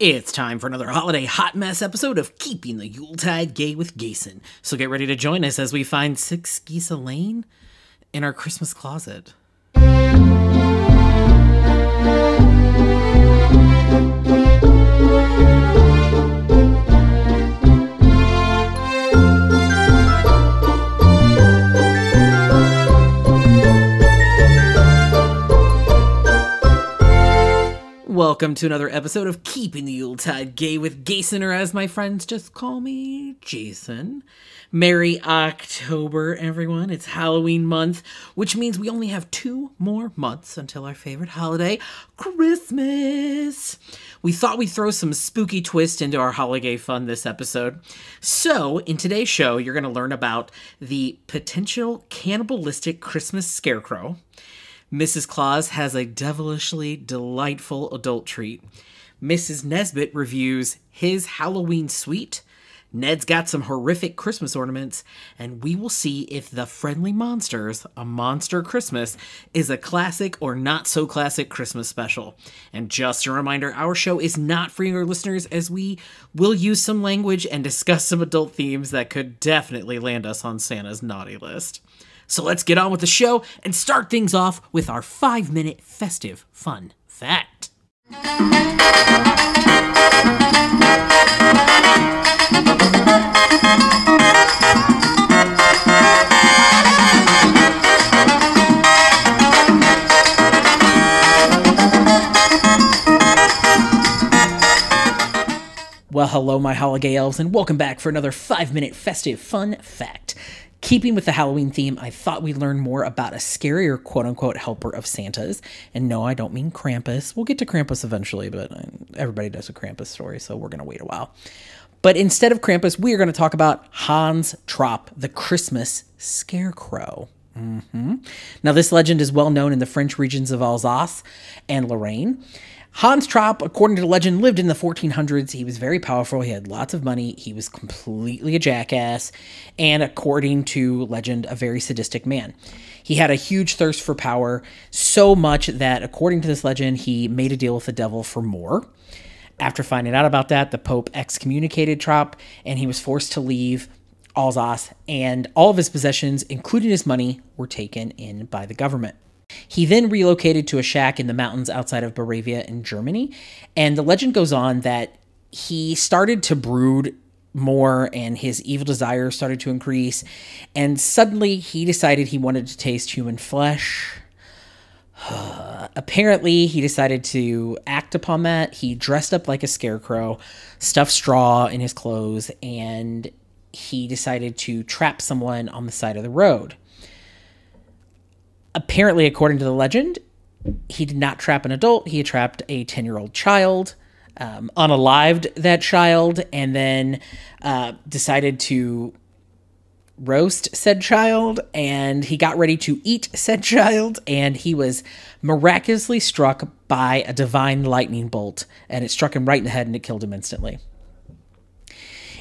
It's time for another holiday hot mess episode of Keeping the Yuletide Gay with Gayson. So get ready to join us as we find six geese Elaine in our Christmas closet. Welcome to another episode of Keeping the Yuletide Gay with Gayson, or as my friends just call me, Jason. Merry October, everyone. It's Halloween month, which means we only have 2 more months until our favorite holiday, Christmas. We thought we'd throw some spooky twist into our holiday fun this episode. So, in today's show, you're going to learn about the potential cannibalistic Christmas scarecrow, Mrs. Claus has a devilishly delightful adult treat, Mrs. Nesbitt reviews His Halloween Suite, Ned's got some horrific Christmas ornaments, and we will see if the Friendly Monsters, A Monster Christmas, is a classic or not-so-classic Christmas special. And just a reminder, our show is not for your listeners, as we will use some language and discuss some adult themes that could definitely land us on Santa's naughty list. So let's get on with the show and start things off with our 5-minute festive fun fact. Well, hello, my holiday elves, and welcome back for another 5-minute festive fun fact. Keeping with the Halloween theme, I thought we'd learn more about a scarier quote-unquote helper of Santa's. And no, I don't mean Krampus. We'll get to Krampus eventually, but everybody knows a Krampus story, so we're going to wait a while. But instead of Krampus, we are going to talk about Hans Trapp, the Christmas scarecrow. Now, this legend is well known in the French regions of Alsace and Lorraine. Hans Trapp, according to legend, lived in the 1400s. He was very powerful. He had lots of money. He was completely a jackass. And according to legend, a very sadistic man. He had a huge thirst for power, so much that, according to this legend, he made a deal with the devil for more. After finding out about that, the Pope excommunicated Trapp, and he was forced to leave Alsace. And all of his possessions, including his money, were taken in by the government. He then relocated to a shack in the mountains outside of Bavaria in Germany, and the legend goes on that he started to brood more and his evil desires started to increase, and suddenly he decided he wanted to taste human flesh. Apparently, he decided to act upon that. He dressed up like a scarecrow, stuffed straw in his clothes, and he decided to trap someone on the side of the road. Apparently, according to the legend, he did not trap an adult. He trapped a 10-year-old child, unalived that child, and then decided to roast said child, and he got ready to eat said child, and he was miraculously struck by a divine lightning bolt, and it struck him right in the head, and it killed him instantly.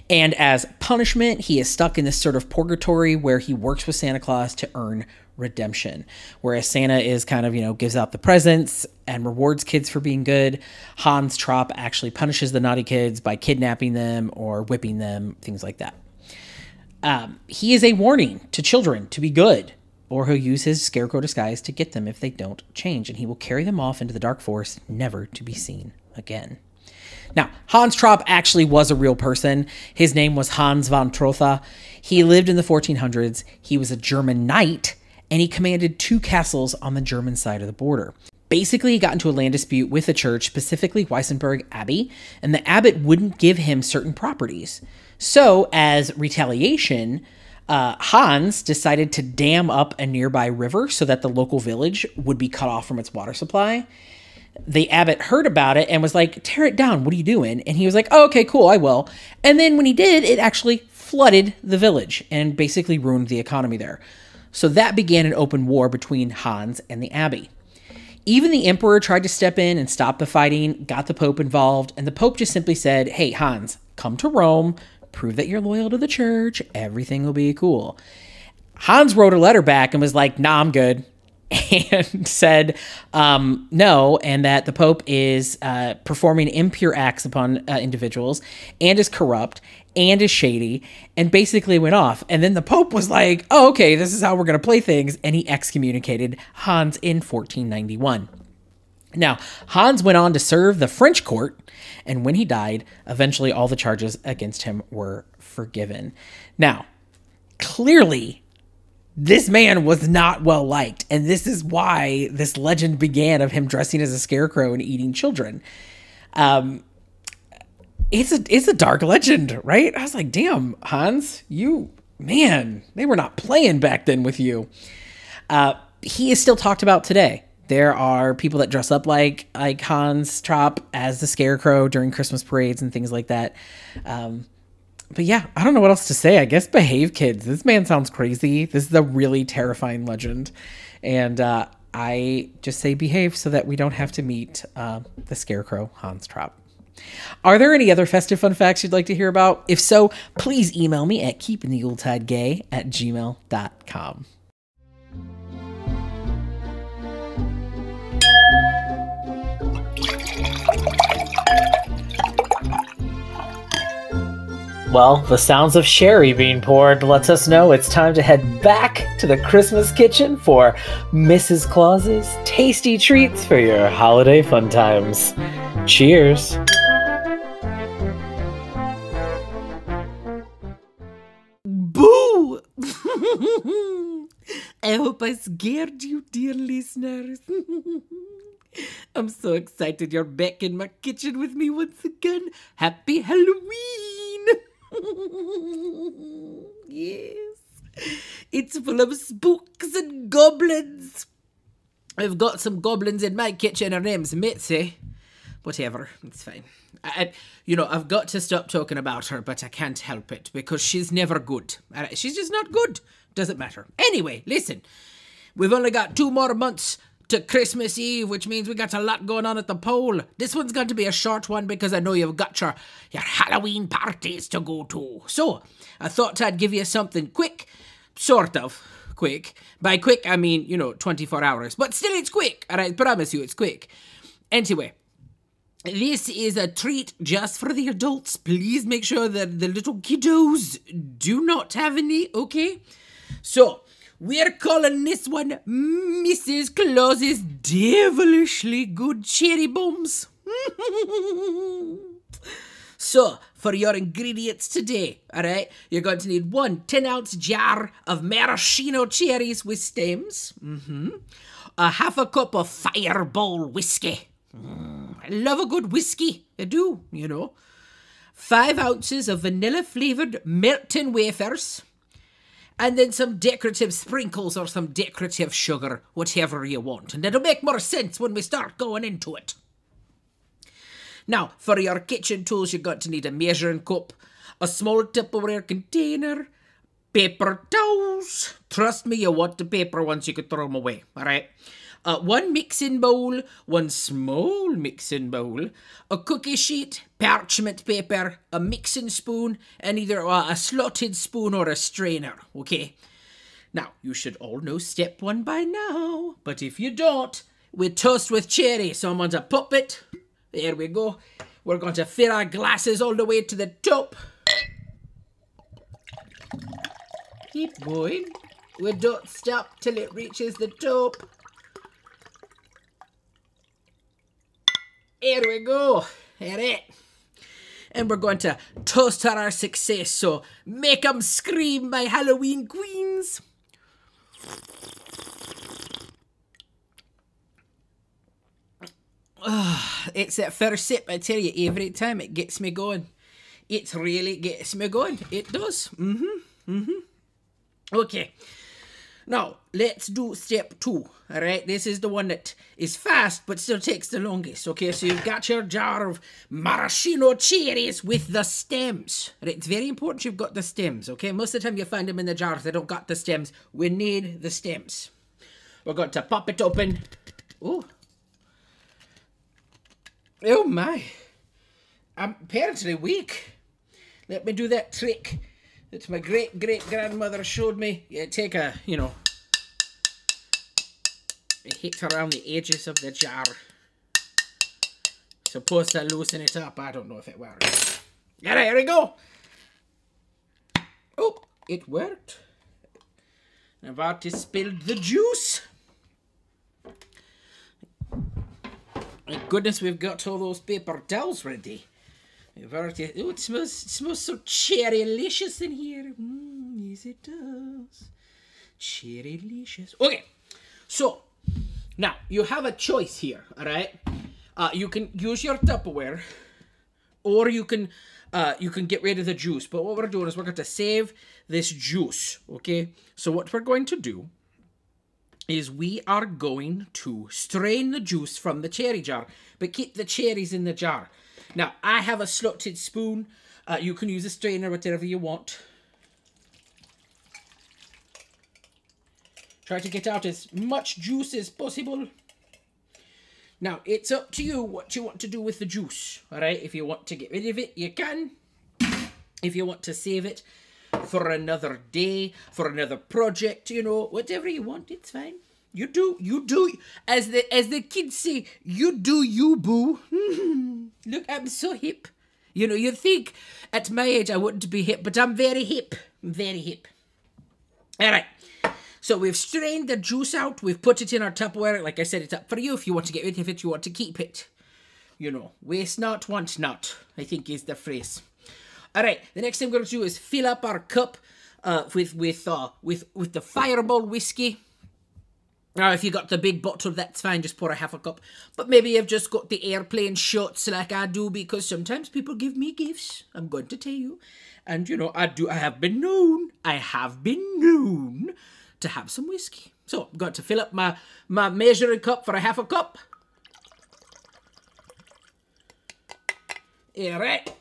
And as punishment, he is stuck in this sort of purgatory where he works with Santa Claus to earn redemption. Whereas Santa is kind of, gives out the presents and rewards kids for being good, Hans Trapp actually punishes the naughty kids by kidnapping them or whipping them, things like that. He is a warning to children to be good, or he'll use his scarecrow disguise to get them if they don't change, and he will carry them off into the dark forest, never to be seen again. Now, Hans Trapp actually was a real person. His name was Hans von Trotha. He lived in the 1400s. He was a German knight, and he commanded 2 castles on the German side of the border. Basically, he got into a land dispute with the church, specifically Weissenburg Abbey, and the abbot wouldn't give him certain properties. So, as retaliation, Hans decided to dam up a nearby river so that the local village would be cut off from its water supply. The abbot heard about it and was like, "Tear it down. What are you doing?" And he was like, "Oh, okay, cool, I will." And then when he did, it actually flooded the village and basically ruined the economy there. So that began an open war between Hans and the abbey. Even the emperor tried to step in and stop the fighting, got the Pope involved, and the Pope just simply said, "Hey, Hans, come to Rome, prove that you're loyal to the church, everything will be cool." Hans wrote a letter back and was like, "Nah, I'm good. and said no, and that the Pope is performing impure acts upon individuals and is corrupt and is shady, and basically went off. And then the Pope was like, oh, okay, this is how we're going to play things. And he excommunicated Hans in 1491. Now, Hans went on to serve the French court, and when he died, eventually all the charges against him were forgiven. Now, clearly, this man was not well liked, and this is why this legend began of him dressing as a scarecrow and eating children. It's a dark legend, right? I was like, damn, Hans, they were not playing back then with you. He is still talked about today. There are people that dress up like Hans Trapp as the scarecrow during Christmas parades and things like that. But yeah, I don't know what else to say. I guess behave, kids. This man sounds crazy. This is a really terrifying legend. And I just say behave so that we don't have to meet the scarecrow, Hans Trapp. Are there any other festive fun facts you'd like to hear about? If so, please email me at keepingtheYuletideGay@gmail.com. Well, the sounds of sherry being poured lets us know it's time to head back to the Christmas kitchen for Mrs. Claus's tasty treats for your holiday fun times. Cheers! Boo! I hope I scared you, dear listeners. I'm so excited you're back in my kitchen with me once again. Happy Halloween! Yes. It's full of spooks and goblins. I've got some goblins in my kitchen. Her name's Mixie. Whatever, it's fine. I've got to stop talking about her, but I can't help it because she's never good. All right? She's just not good. Doesn't matter. Anyway, listen. We've only got 2 more months to Christmas Eve, which means we got a lot going on at the pole. This one's going to be a short one because I know you've got your Halloween parties to go to. So, I thought I'd give you something quick, sort of quick. By quick, I mean, 24 hours. But still, it's quick, and I promise you it's quick. Anyway, this is a treat just for the adults. Please make sure that the little kiddos do not have any, okay? So, we're calling this one Mrs. Claus's devilishly good cherry bombs. So, for your ingredients today, all right, you're going to need 1 10-ounce jar of maraschino cherries with stems, a 1/2 cup of Fireball whiskey. I love a good whiskey. I do, 5 ounces of vanilla-flavored melting wafers, and then some decorative sprinkles or some decorative sugar, whatever you want. And it'll make more sense when we start going into it. Now, for your kitchen tools, you're going to need a measuring cup, a small Tupperware container, paper towels. Trust me, you want the paper ones, you could throw them away, all right? 1 mixing bowl, 1 small mixing bowl, a cookie sheet, parchment paper, a mixing spoon, and either a slotted spoon or a strainer, okay? Now, you should all know step 1 by now, but if you don't, we toast with cherry. Someone's a puppet. There we go. We're going to fill our glasses all the way to the top. Keep going. We don't stop till it reaches the top. Here we go. Here it. And we're going to toast to our success. So make 'em scream, my Halloween queens. Oh, it's that first sip, I tell you, every time it gets me going. It really gets me going. It does. Okay. Now, let's do step 2, all right? This is the one that is fast, but still takes the longest, okay? So you've got your jar of maraschino cherries with the stems. Right? It's very important you've got the stems, okay? Most of the time you find them in the jars. They don't got the stems. We need the stems. We're going to pop it open. Oh. Oh, my. I'm apparently weak. Let me do that trick that my great-great-grandmother showed me. You take a, hit around the edges of the jar. Supposed to loosen it up. I don't know if it worked. Alright, here we go. Oh, it worked. I'm about to spill the juice. Thank goodness we've got all those paper towels ready. Oh, it smells so cherry-licious in here. Yes, it does. Cherry-licious. Okay, so now you have a choice here, all right? You can use your Tupperware, or you can get rid of the juice. But what we're doing is we're going to save this juice, okay? So what we're going to do is we are going to strain the juice from the cherry jar, but keep the cherries in the jar. Now, I have a slotted spoon. You can use a strainer, whatever you want. Try to get out as much juice as possible. Now, it's up to you what you want to do with the juice, all right? If you want to get rid of it, you can. If you want to save it for another day, for another project, you know, whatever you want, it's fine. You do, as the kids say, you do you, boo. Look, I'm so hip. You know, you think at my age I wouldn't be hip, but I'm very hip. I'm very hip. All right. So we've strained the juice out. We've put it in our Tupperware. Like I said, it's up for you. If you want to get rid of it, you want to keep it. You know, waste not, want not, I think is the phrase. All right, the next thing we're going to do is fill up our cup with the Fireball whiskey. Now, if you got the big bottle, that's fine. Just pour a half a cup. But maybe you've just got the airplane shots like I do, because sometimes people give me gifts. I'm going to tell you. And, you know, I have been known to have some whiskey. So I'm going to fill up my measuring cup for a half a cup. All right.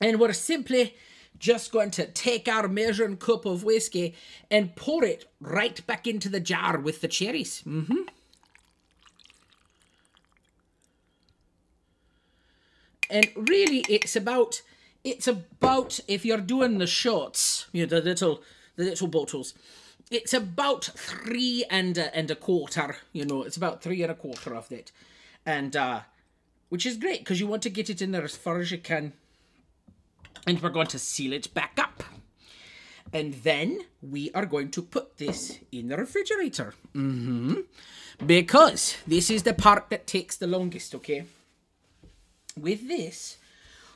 And we're simply just going to take our measuring cup of whiskey and pour it right back into the jar with the cherries. Mm-hmm. And really, it's about if you're doing the shots, you know, the little bottles, it's about 3 1/4. You know, it's about 3 1/4 of it, and which is great because you want to get it in there as far as you can. And we're going to seal it back up. And then we are going to put this in the refrigerator. Mm-hmm. Because this is the part that takes the longest, okay? With this,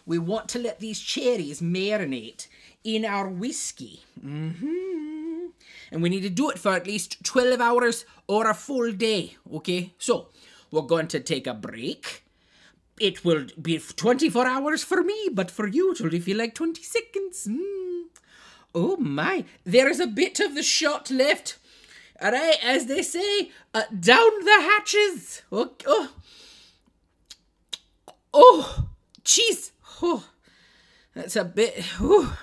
we want to let these cherries marinate in our whiskey. Mm-hmm. And we need to do it for at least 12 hours or a full day, okay? So we're going to take a break. It will be 24 hours for me, but for you, it will feel like 20 seconds. Mm. Oh, my. There is a bit of the shot left. All right, as they say, down the hatches. Oh, oh. Oh, jeez. Oh, that's a bit. Oh.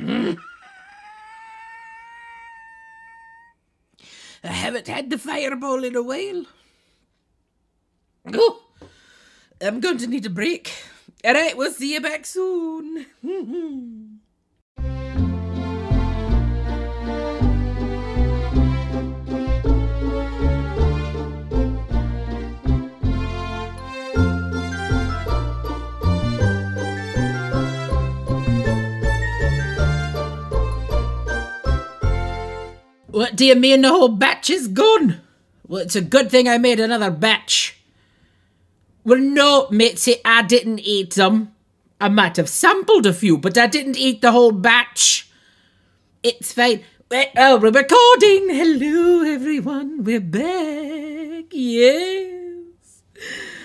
Mm. I haven't had the Fireball in a while. Oh. I'm going to need a break. All right, we'll see you back soon. What do you mean the whole batch is gone? Well, it's a good thing I made another batch. Well, no, matey, I didn't eat them. I might have sampled a few, but I didn't eat the whole batch. It's fine. Oh, we're recording. Hello, everyone. We're back. Yes.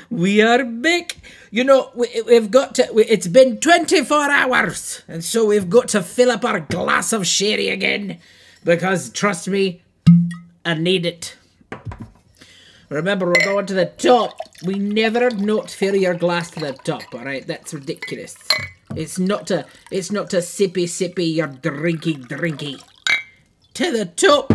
We are back. You know, we've got to... It's been 24 hours, and so we've got to fill up our glass of sherry again, because, trust me, I need it. Remember, we're going to the top. We never not fill your glass to the top, all right? That's ridiculous. It's not a sippy, you're drinky. To the top.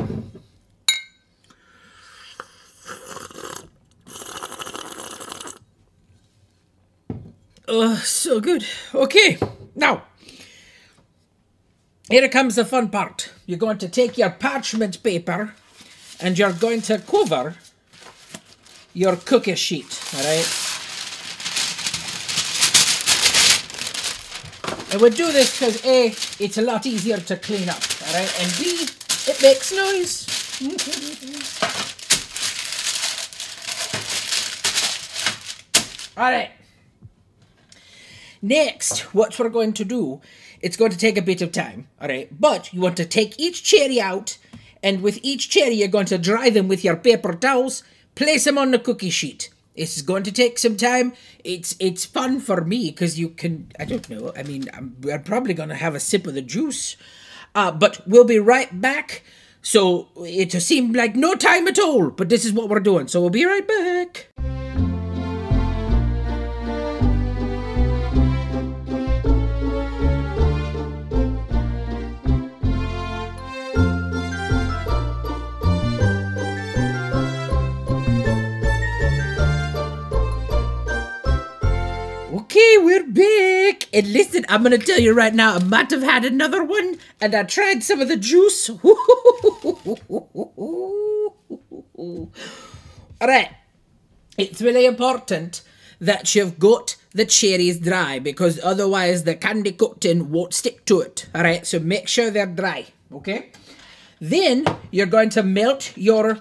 Oh, so good. Okay, now, here comes the fun part. You're going to take your parchment paper and you're going to cover your cookie sheet, all right? I would do this because A, it's a lot easier to clean up, all right? And B, it makes noise. All right. Next, what we're going to do, it's going to take a bit of time, all right? But you want to take each cherry out, and with each cherry, you're going to dry them with your paper towels, place them on the cookie sheet. It's going to take some time. It's fun for me because you can, I don't know, I mean, we're probably going to have a sip of the juice, but we'll be right back. So it seemed like no time at all, but this is what we're doing. So we'll be right back. Okay, we're back. And listen, I'm going to tell you right now, I might have had another one, and I tried some of the juice. All right. It's really important that you've got the cherries dry, because otherwise the candy coating won't stick to it. All right, so make sure they're dry, okay? Then you're going to melt your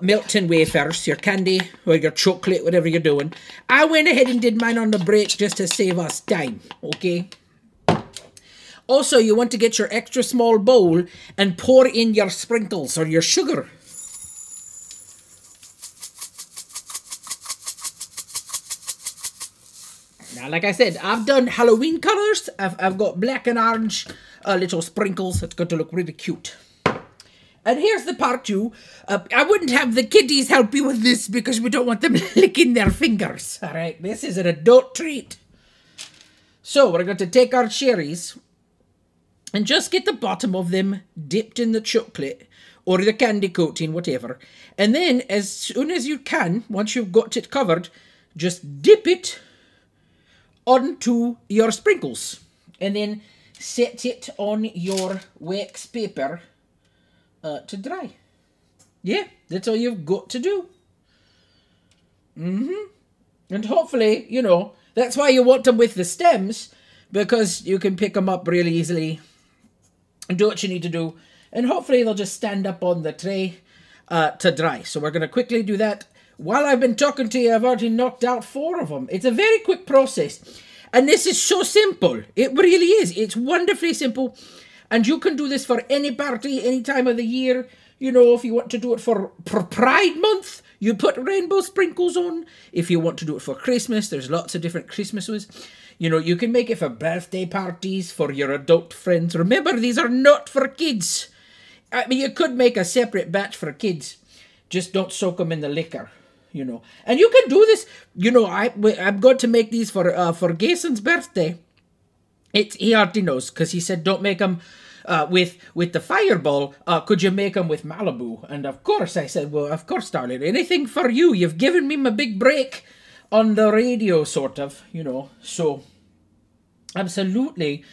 melting wafers, your candy, or your chocolate, whatever you're doing. I went ahead and did mine on the break just to save us time, okay? Also, you want to get your extra small bowl and pour in your sprinkles or your sugar. Now, like I said, I've done Halloween colors. I've got black and orange little sprinkles. It's going to look really cute. And here's the part two. I wouldn't have the kiddies help you with this because we don't want them licking their fingers. All right, this is an adult treat. So we're going to take our cherries and just get the bottom of them dipped in the chocolate or the candy coating, whatever. And then as soon as you can, once you've got it covered, just dip it onto your sprinkles and then set it on your wax paper to dry. Yeah, that's all you've got to do. And hopefully, you know, that's why you want them with the stems, because you can pick them up really easily and do what you need to do. And hopefully they'll just stand up on the tray to dry. So we're going to quickly do that. While I've been talking to you, I've already knocked out 4 of them. It's a very quick process. And this is so simple. It really is. It's wonderfully simple. And you can do this for any party, any time of the year. You know, if you want to do it for Pride Month, you put rainbow sprinkles on. If you want to do it for Christmas, there's lots of different Christmases. You know, you can make it for birthday parties, for your adult friends. Remember, these are not for kids. I mean, you could make a separate batch for kids. Just don't soak them in the liquor, you know. And you can do this. You know, I'm going to make these for Gayson's birthday. He already knows, because he said, don't make them with the Fireball. Could you make them with Malibu? And of course, I said, well, of course, darling. Anything for you. You've given me my big break on the radio, sort of, you know. So, absolutely,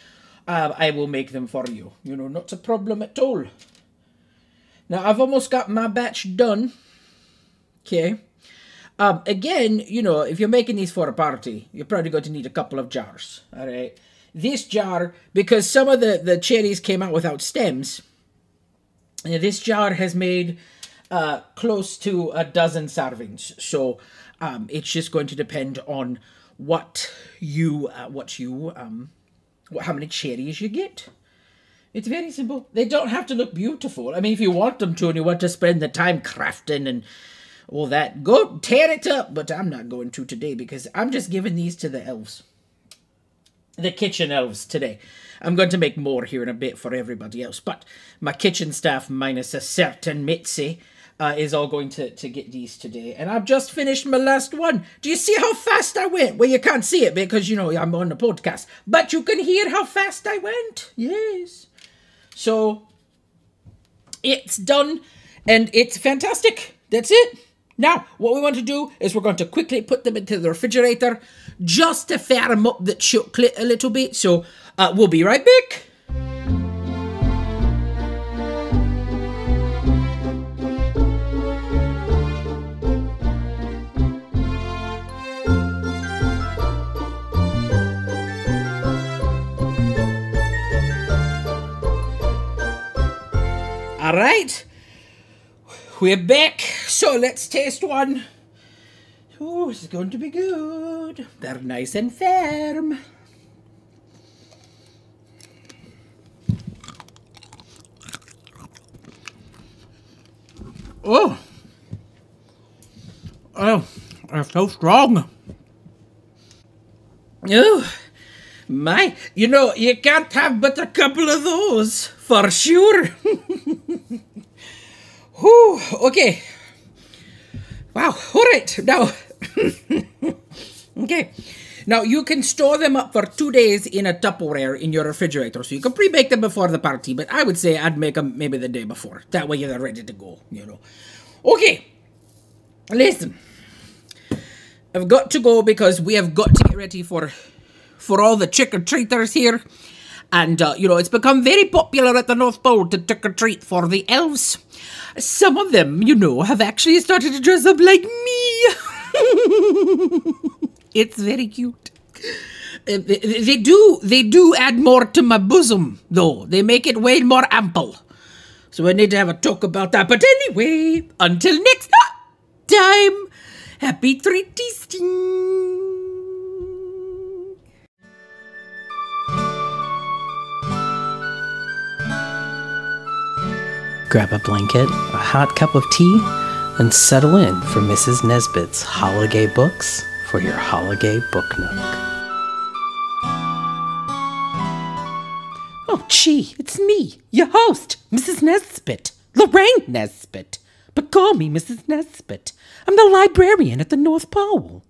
I will make them for you. You know, not a problem at all. Now, I've almost got my batch done. Okay. Again, you know, if you're making these for a party, you're probably going to need a couple of jars. All right. This jar, because some of the cherries came out without stems, this jar has made close to a dozen servings. So it's just going to depend on how many cherries you get. It's very simple. They don't have to look beautiful. I mean, if you want them to and you want to spend the time crafting and all that, go tear it up. But I'm not going to today because I'm just giving these to the elves. The kitchen elves today. I'm going to make more here in a bit for everybody else, but my kitchen staff, minus a certain Mixie, is all going to get these today. And I've just finished my last one. Do you see how fast I went? Well, you can't see it because, you know, I'm on the podcast, but you can hear how fast I went. Yes. So it's done and it's fantastic. That's it. Now, what we want to do is we're going to quickly put them into the refrigerator just to firm up the chocolate a little bit. So we'll be right back. All right, we're back. So let's taste one. Oh, it's going to be good. They're nice and firm. Oh, oh, they're so strong. Oh, my, you know, you can't have but a couple of those, for sure. Whew, okay. Wow, all right, now, okay. Now, you can store them up for 2 days in a Tupperware in your refrigerator, so you can pre-bake them before the party, but I would say I'd make them maybe the day before. That way you're ready to go, you know. Okay, listen. I've got to go because we have got to get ready for all the trick-or-treaters here. And, you know, it's become very popular at the North Pole to trick-or-treat for the elves. Some of them, you know, have actually started to dress up like me. It's very cute. They do add more to my bosom, though. They make it way more ample. So I need to have a talk about that. But anyway, until next time, happy treat tasting. Grab a blanket, a hot cup of tea, and settle in for Mrs. Nesbitt's Holiday Books for your Holiday Book Nook. Oh, gee, it's me, your host, Mrs. Nesbitt, Lorraine Nesbitt. But call me Mrs. Nesbitt. I'm the librarian at the North Pole.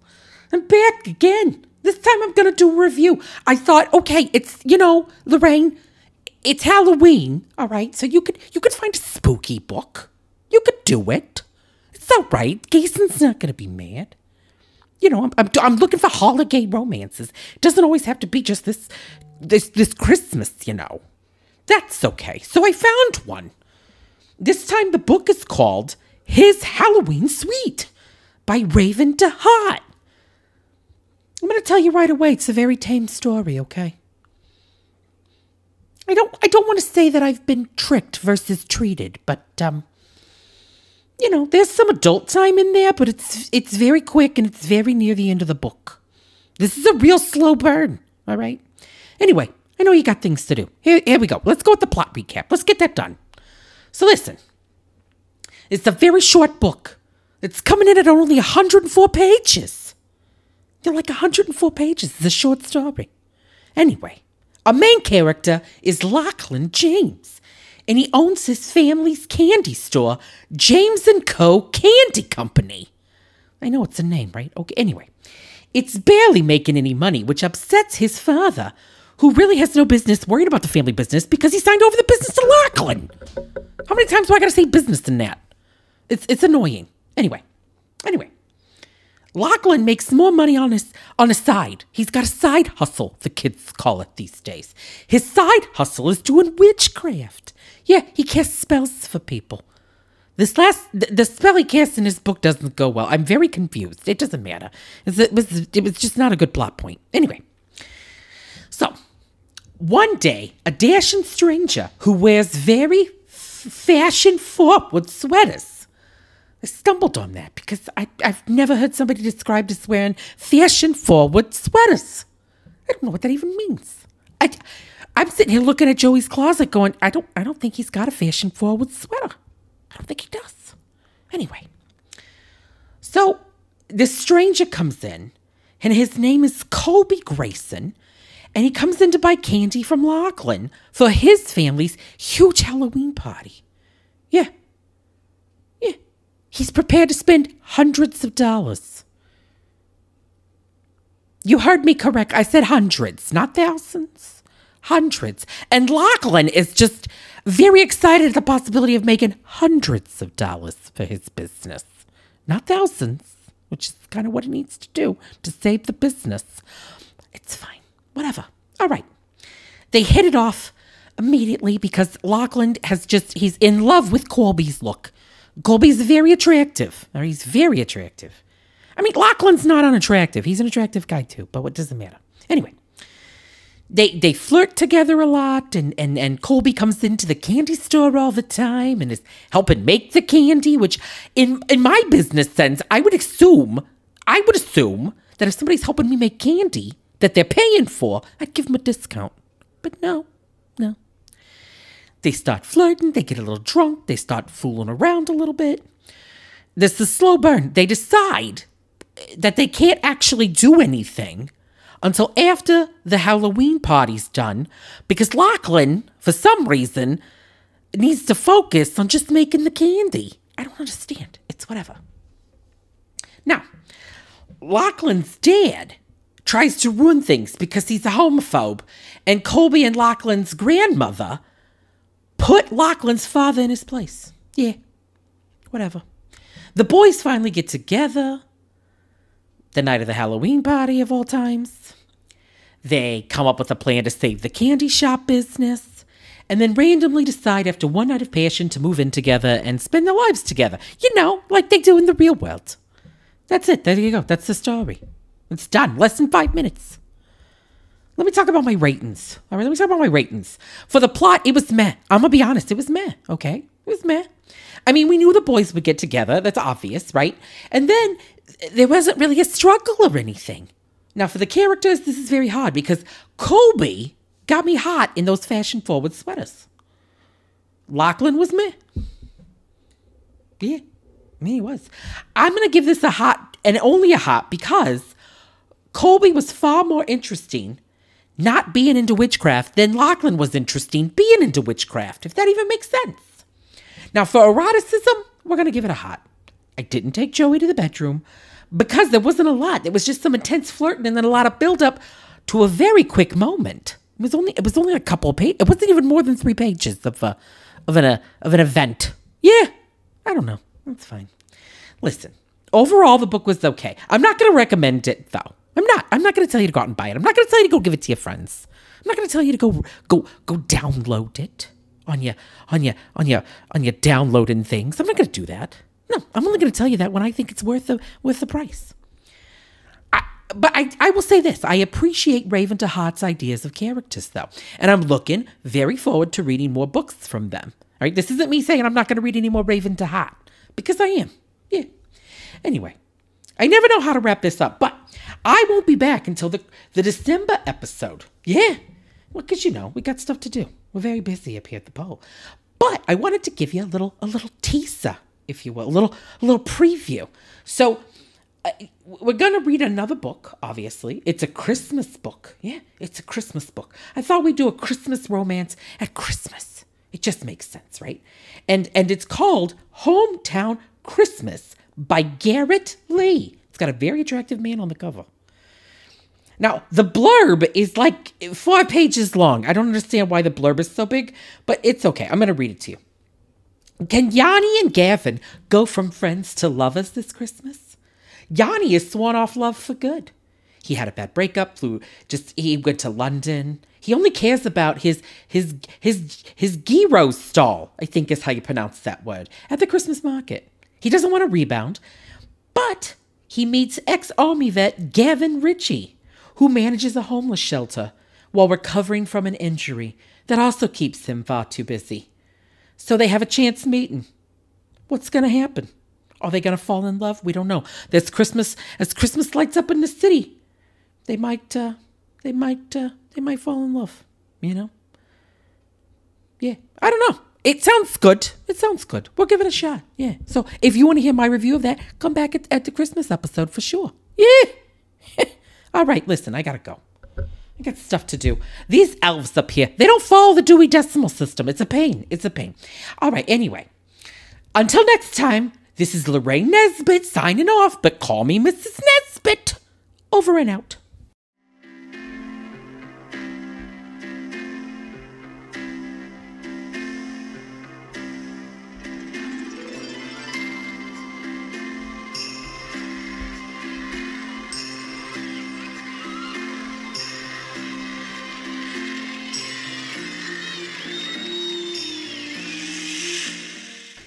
I'm back again. This time I'm going to do a review. I thought, okay, it's, you know, Lorraine, it's Halloween, all right? So you could find a spooky book. You could do it. It's all right. Gayson's not going to be mad. You know, I'm looking for holiday romances. It doesn't always have to be just this Christmas, you know. That's okay. So I found one. This time the book is called His Halloween Suite by Raven DeHart. I'm going to tell you right away, it's a very tame story, okay? I don't want to say that I've been tricked versus treated, but you know, there's some adult time in there, but it's very quick and it's very near the end of the book. This is a real slow burn, all right? Anyway, I know you got things to do. Here we go. Let's go with the plot recap. Let's get that done. So listen, it's a very short book. It's coming in at only 104 pages. You're like, 104 pages is a short story. Anyway, our main character is Lachlan James, and he owns his family's candy store, James & Co. Candy Company. I know it's a name, right? Okay, anyway. It's barely making any money, which upsets his father, who really has no business worrying about the family business because he signed over the business to Lachlan. How many times do I got to say business in that? It's annoying. Anyway. Lachlan makes more money on his side. He's got a side hustle, the kids call it these days. His side hustle is doing witchcraft. Yeah, he casts spells for people. The spell he casts in his book doesn't go well. I'm very confused. It doesn't matter. It was just not a good plot point. Anyway, so one day, a dashing stranger who wears very fashion-forward sweaters. I stumbled on that because I've never heard somebody described as wearing fashion-forward sweaters. I don't know what that even means. I'm sitting here looking at Joey's closet going, I don't think he's got a fashion-forward sweater. I don't think he does. Anyway, so this stranger comes in, and his name is Colby Grayson, and he comes in to buy candy from Lachlan for his family's huge Halloween party. Yeah. He's prepared to spend hundreds of dollars. You heard me correct. I said hundreds, not thousands. Hundreds. And Lachlan is just very excited at the possibility of making hundreds of dollars for his business. Not thousands, which is kind of what it needs to do to save the business. It's fine. Whatever. All right. They hit it off immediately because Lachlan he's in love with Colby's look. Colby's very attractive. He's very attractive. I mean, Lachlan's not unattractive. He's an attractive guy too, but it doesn't matter. Anyway. They flirt together a lot, and Colby comes into the candy store all the time and is helping make the candy, which in my business sense, I would assume that if somebody's helping me make candy that they're paying for, I'd give them a discount. But no. They start flirting, they get a little drunk, they start fooling around a little bit. This is a slow burn. They decide that they can't actually do anything until after the Halloween party's done, because Lachlan, for some reason, needs to focus on just making the candy. I don't understand. It's whatever. Now, Lachlan's dad tries to ruin things because he's a homophobe, and Colby and Lachlan's grandmother put Lachlan's father in his place. Yeah, whatever. The boys finally get together. The night of the Halloween party of all times. They come up with a plan to save the candy shop business and then randomly decide after one night of passion to move in together and spend their lives together. You know, like they do in the real world. That's it. There you go. That's the story. It's done. Less than 5 minutes. Let me talk about my ratings. All right, let me talk about my ratings. For the plot, it was meh. I'm going to be honest. It was meh. Okay? It was meh. I mean, we knew the boys would get together. That's obvious, right? And then there wasn't really a struggle or anything. Now, for the characters, this is very hard because Colby got me hot in those fashion-forward sweaters. Lachlan was meh. Yeah, he was. I'm going to give this a hot, and only a hot, because Colby was far more interesting not being into witchcraft than Lachlan was interesting being into witchcraft, if that even makes sense. Now, for eroticism, we're going to give it a hot. I didn't take Joey to the bedroom because there wasn't a lot. It was just some intense flirting and then a lot of buildup to a very quick moment. It was only a couple pages. It wasn't even more than 3 pages of an event. Yeah, I don't know. That's fine. Listen, overall, the book was okay. I'm not going to recommend it, though. I'm not going to tell you to go out and buy it. I'm not going to tell you to go give it to your friends. I'm not going to tell you to go download it on your downloading things. I'm not going to do that. No, I'm only going to tell you that when I think it's worth the price. But I will say this. I appreciate Raven DeHart's ideas of characters, though. And I'm looking very forward to reading more books from them. All right, this isn't me saying I'm not going to read any more Raven DeHart, because I am. Yeah. Anyway, I never know how to wrap this up, but I won't be back until the December episode. Yeah. Well, because, you know, we got stuff to do. We're very busy up here at the pole. But I wanted to give you a little teaser, if you will, a little preview. So we're going to read another book, obviously. It's a Christmas book. Yeah, it's a Christmas book. I thought we'd do a Christmas romance at Christmas. It just makes sense, right? And it's called Hometown Christmas by Garrett Lee. It's got a very attractive man on the cover. Now, the blurb is like 4 pages long. I don't understand why the blurb is so big, but it's okay. I'm going to read it to you. Can Yanni and Gavin go from friends to lovers this Christmas? Yanni has sworn off love for good. He had a bad breakup, he went to London. He only cares about his gyro stall, I think is how you pronounce that word, at the Christmas market. He doesn't want a rebound, but he meets ex-army vet Gavin Ritchie, who manages a homeless shelter while recovering from an injury that also keeps him far too busy. So they have a chance meeting. What's going to happen? Are they going to fall in love? We don't know. There's Christmas. As Christmas lights up in the city, they might fall in love, you know? Yeah, I don't know. It sounds good. We'll give it a shot. Yeah. So if you want to hear my review of that, come back at the Christmas episode for sure. Yeah. All right, listen, I got to go. I got stuff to do. These elves up here, they don't follow the Dewey Decimal System. It's a pain. All right, anyway. Until next time, this is Lorraine Nesbitt signing off, but call me Mrs. Nesbitt. Over and out.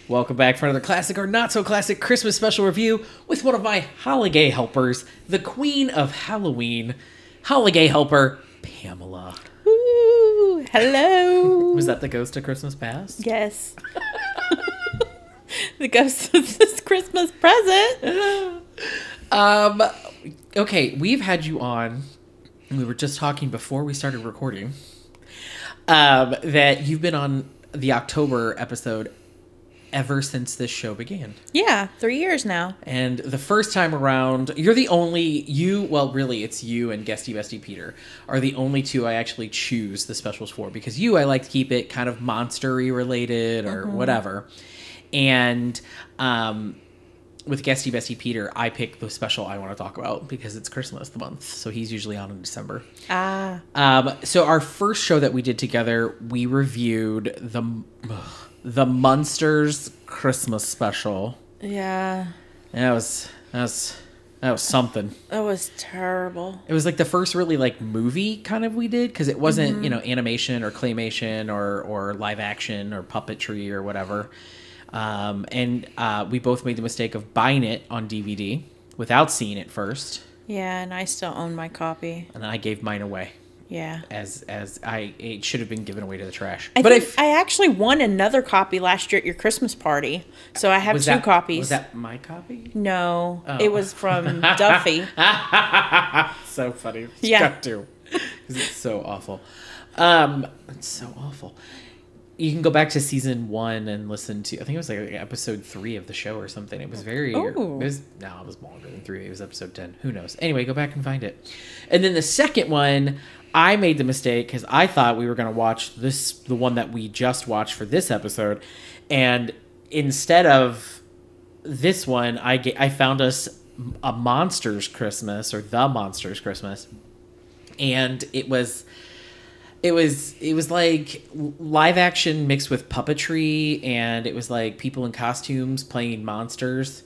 Welcome back for another classic or not-so-classic Christmas special review with one of my holiday helpers, the queen of Halloween, holiday helper, Pamela. Ooh, hello. Was that the ghost of Christmas past? Yes. The ghost of this Christmas present. Okay, we've had you on, and we were just talking before we started recording, that you've been on the October episode ever since this show began. Yeah, 3 years now. And the first time around, you're the only, well, really, it's you and Guesty Bestie Peter are the only two I actually choose the specials for, because I like to keep it kind of monstery related or whatever. And with Guesty Bestie Peter, I pick the special I want to talk about because it's Christmas the month. So he's usually on in December. Ah. So our first show that we did together, we reviewed the Monsters Christmas special. Yeah. That was something. That was terrible. It was like the first really like movie kind of we did, because it wasn't, you know, animation or claymation or live action or puppetry or whatever. And we both made the mistake of buying it on DVD without seeing it first. Yeah, and I still own my copy. And I gave mine away. Yeah. As it should have been given away to the trash. I actually won another copy last year at your Christmas party. So I have two copies. Was that my copy? No. Oh. It was from Duffy. So funny. Yeah. Got to. It's so awful. It's so awful. You can go back to season 1 and listen to, I think it was like episode 3 of the show or something. It was it was longer than 3. It was episode 10. Who knows? Anyway, go back and find it. And then the second one, I made the mistake because I thought we were going to watch the one that we just watched for this episode. And instead of this one, I found us A Monster's Christmas, or The Monster's Christmas. And it was like live action mixed with puppetry, and it was like people in costumes playing monsters,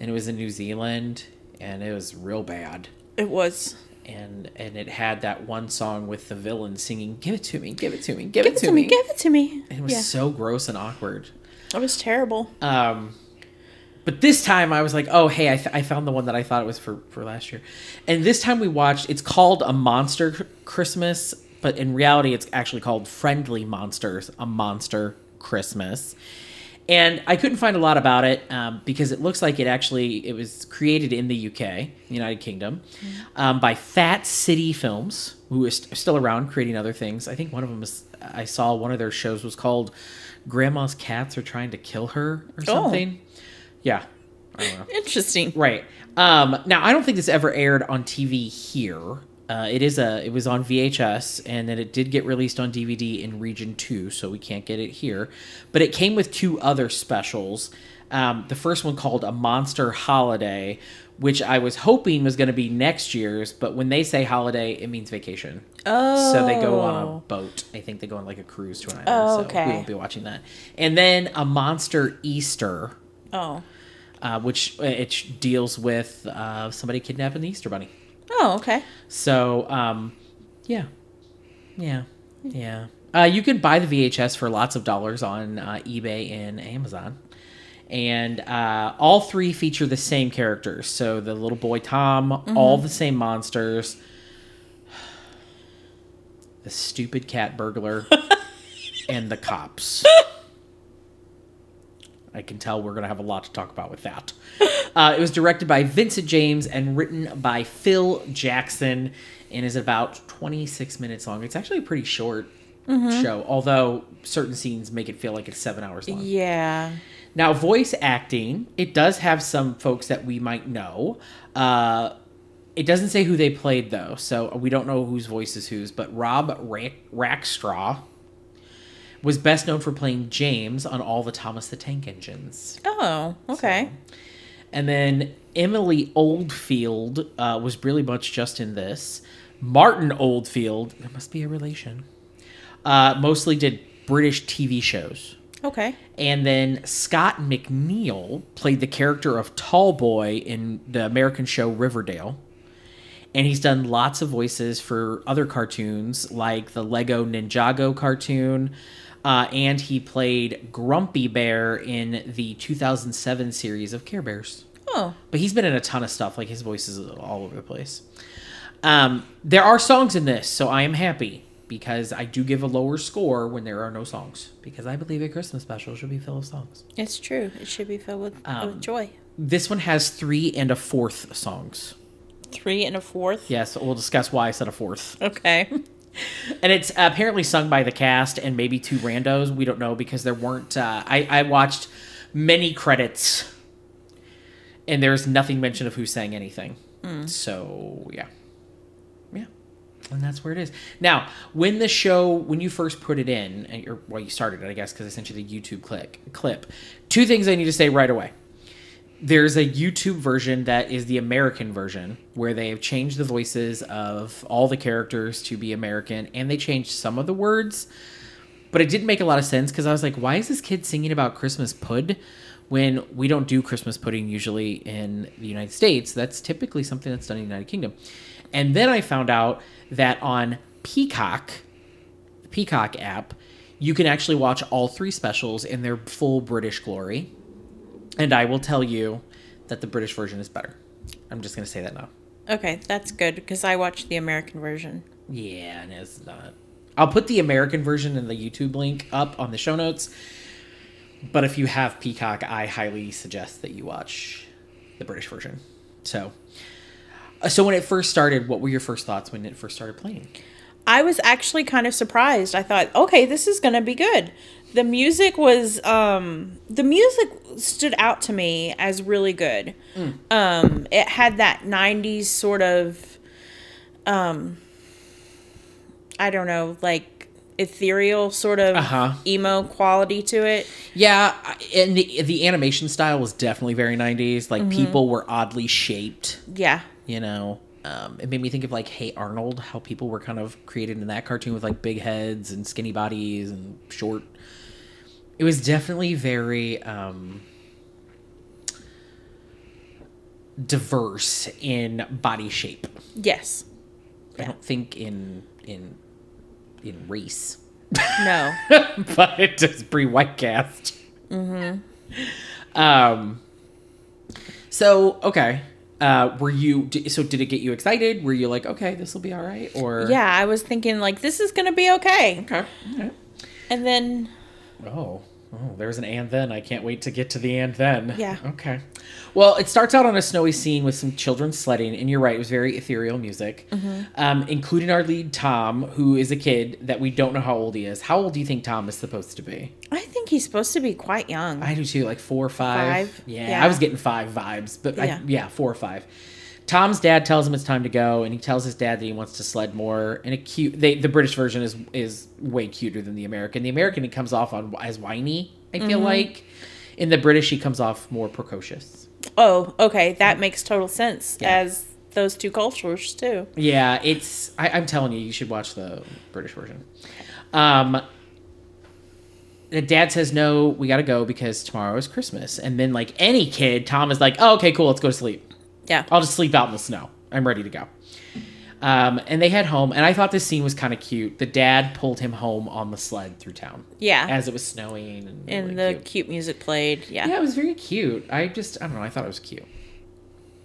and it was in New Zealand, and it was real bad. It was. And it had that one song with the villain singing, "Give it to me, give it to me, give it to me, give it to me." And it was so gross and awkward. It was terrible. But this time I was like, oh, hey, I found the one that I thought it was for last year. And this time we watched, it's called A Monster Christmas, but in reality, it's actually called Friendly Monsters, A Monster Christmas. And I couldn't find a lot about it because it looks like it was created in the UK, United Kingdom, by Fat City Films, who is still around creating other things. I think one of them is, I saw one of their shows was called Grandma's Cats Are Trying to Kill Her or something. Oh. Yeah. I don't know. Interesting. Right. Now, I don't think this ever aired on TV here. It was on VHS, and then it did get released on DVD in Region 2, so we can't get it here. But it came with two other specials. The first one called A Monster Holiday, which I was hoping was going to be next year's, but when they say holiday, it means vacation. Oh. So they go on a boat. I think they go on like a cruise to an island, so we won't be watching that. And then A Monster Easter, which it deals with somebody kidnapping the Easter Bunny. Oh, okay. So, yeah. You can buy the VHS for lots of dollars on eBay and Amazon. And all three feature the same characters. So the little boy Tom, all the same monsters. The stupid cat burglar and the cops. I can tell we're going to have a lot to talk about with that. It was directed by Vincent James and written by Phil Jackson, and is about 26 minutes long. It's actually a pretty short show, although certain scenes make it feel like it's 7 hours long. Yeah. Now, voice acting, it does have some folks that we might know. It doesn't say who they played, though, so we don't know whose voice is whose, but Rob Rackstraw was best known for playing James on all the Thomas the Tank Engines. Oh, okay. So, and then Emily Oldfield was really much just in this. Martin Oldfield, there must be a relation, mostly did British TV shows. Okay. And then Scott McNeil played the character of Tallboy in the American show Riverdale. And he's done lots of voices for other cartoons, like the Lego Ninjago cartoon. And he played Grumpy Bear in the 2007 series of Care Bears. Oh. But he's been in a ton of stuff. Like, his voice is all over the place. There are songs in this, so I am happy because I do give a lower score when there are no songs because I believe a Christmas special should be filled with songs. It's true. It should be filled with joy. This one has 3 1/4 songs. 3 1/4? Yes, we'll discuss why I said a fourth. Okay. And it's apparently sung by the cast and maybe two randos. We don't know because there weren't... I watched many credits and there's nothing mentioned of who sang anything. Mm. So, yeah. Yeah. And that's where it is. Now, when the show... When you first put it in, or well, you started it, I guess, because I sent you the YouTube clip. Two things I need to say right away. There's a YouTube version that is the American version where they have changed the voices of all the characters to be American and they changed some of the words, but it didn't make a lot of sense because I was like, why is this kid singing about Christmas pud when we don't do Christmas pudding usually in the United States? That's typically something that's done in the United Kingdom. And then I found out that on Peacock, the Peacock app, you can actually watch all three specials in their full British glory. And I will tell you that the British version is better. I'm just going to say that now. Okay, that's good, because I watched the American version. Yeah, and it's not. I'll put the American version and the YouTube link up on the show notes. But if you have Peacock, I highly suggest that you watch the British version. So when it first started, what were your first thoughts when it first started playing? I was actually kind of surprised. I thought, okay, this is going to be good. The music was, stood out to me as really good. Mm. It had that 90s sort of, I don't know, like ethereal sort of emo quality to it. Yeah. And the animation style was definitely very 90s. Like people were oddly shaped. Yeah. You know? It made me think of like Hey Arnold, how people were kind of created in that cartoon with like big heads and skinny bodies and short. It was definitely very diverse in body shape. Yes. I don't think in race. No. But it does pretty white cast. Mm-hmm. So, okay. So did it get you excited? Were you like, okay, this will be all right? Or yeah, I was thinking like, this is going to be okay. Okay. And then... Oh, there's an and then. I can't wait to get to the and then. Yeah. Okay. Well, it starts out on a snowy scene with some children sledding, and you're right, it was very ethereal music, including our lead Tom, who is a kid that we don't know how old he is. How old do you think Tom is supposed to be? I think he's supposed to be quite young. I do too, like 4 or 5. 5? Yeah, I was getting 5 vibes, but yeah. 4 or 5. Tom's dad tells him it's time to go, and he tells his dad that he wants to sled more. And the British version is way cuter than the American. The American, he comes off as whiny, I feel like. In the British, he comes off more precocious. Oh, okay. That makes total sense as those two cultures, too. Yeah, it's... I'm telling you, you should watch the British version. The dad says, no, we got to go because tomorrow is Christmas. And then, like any kid, Tom is like, oh, okay, cool, let's go to sleep. Yeah. I'll just sleep out in the snow. I'm ready to go. And they head home. And I thought this scene was kind of cute. The dad pulled him home on the sled through town. Yeah. As it was snowing. And really the cute music played. Yeah. Yeah, it was very cute. I don't know. I thought it was cute.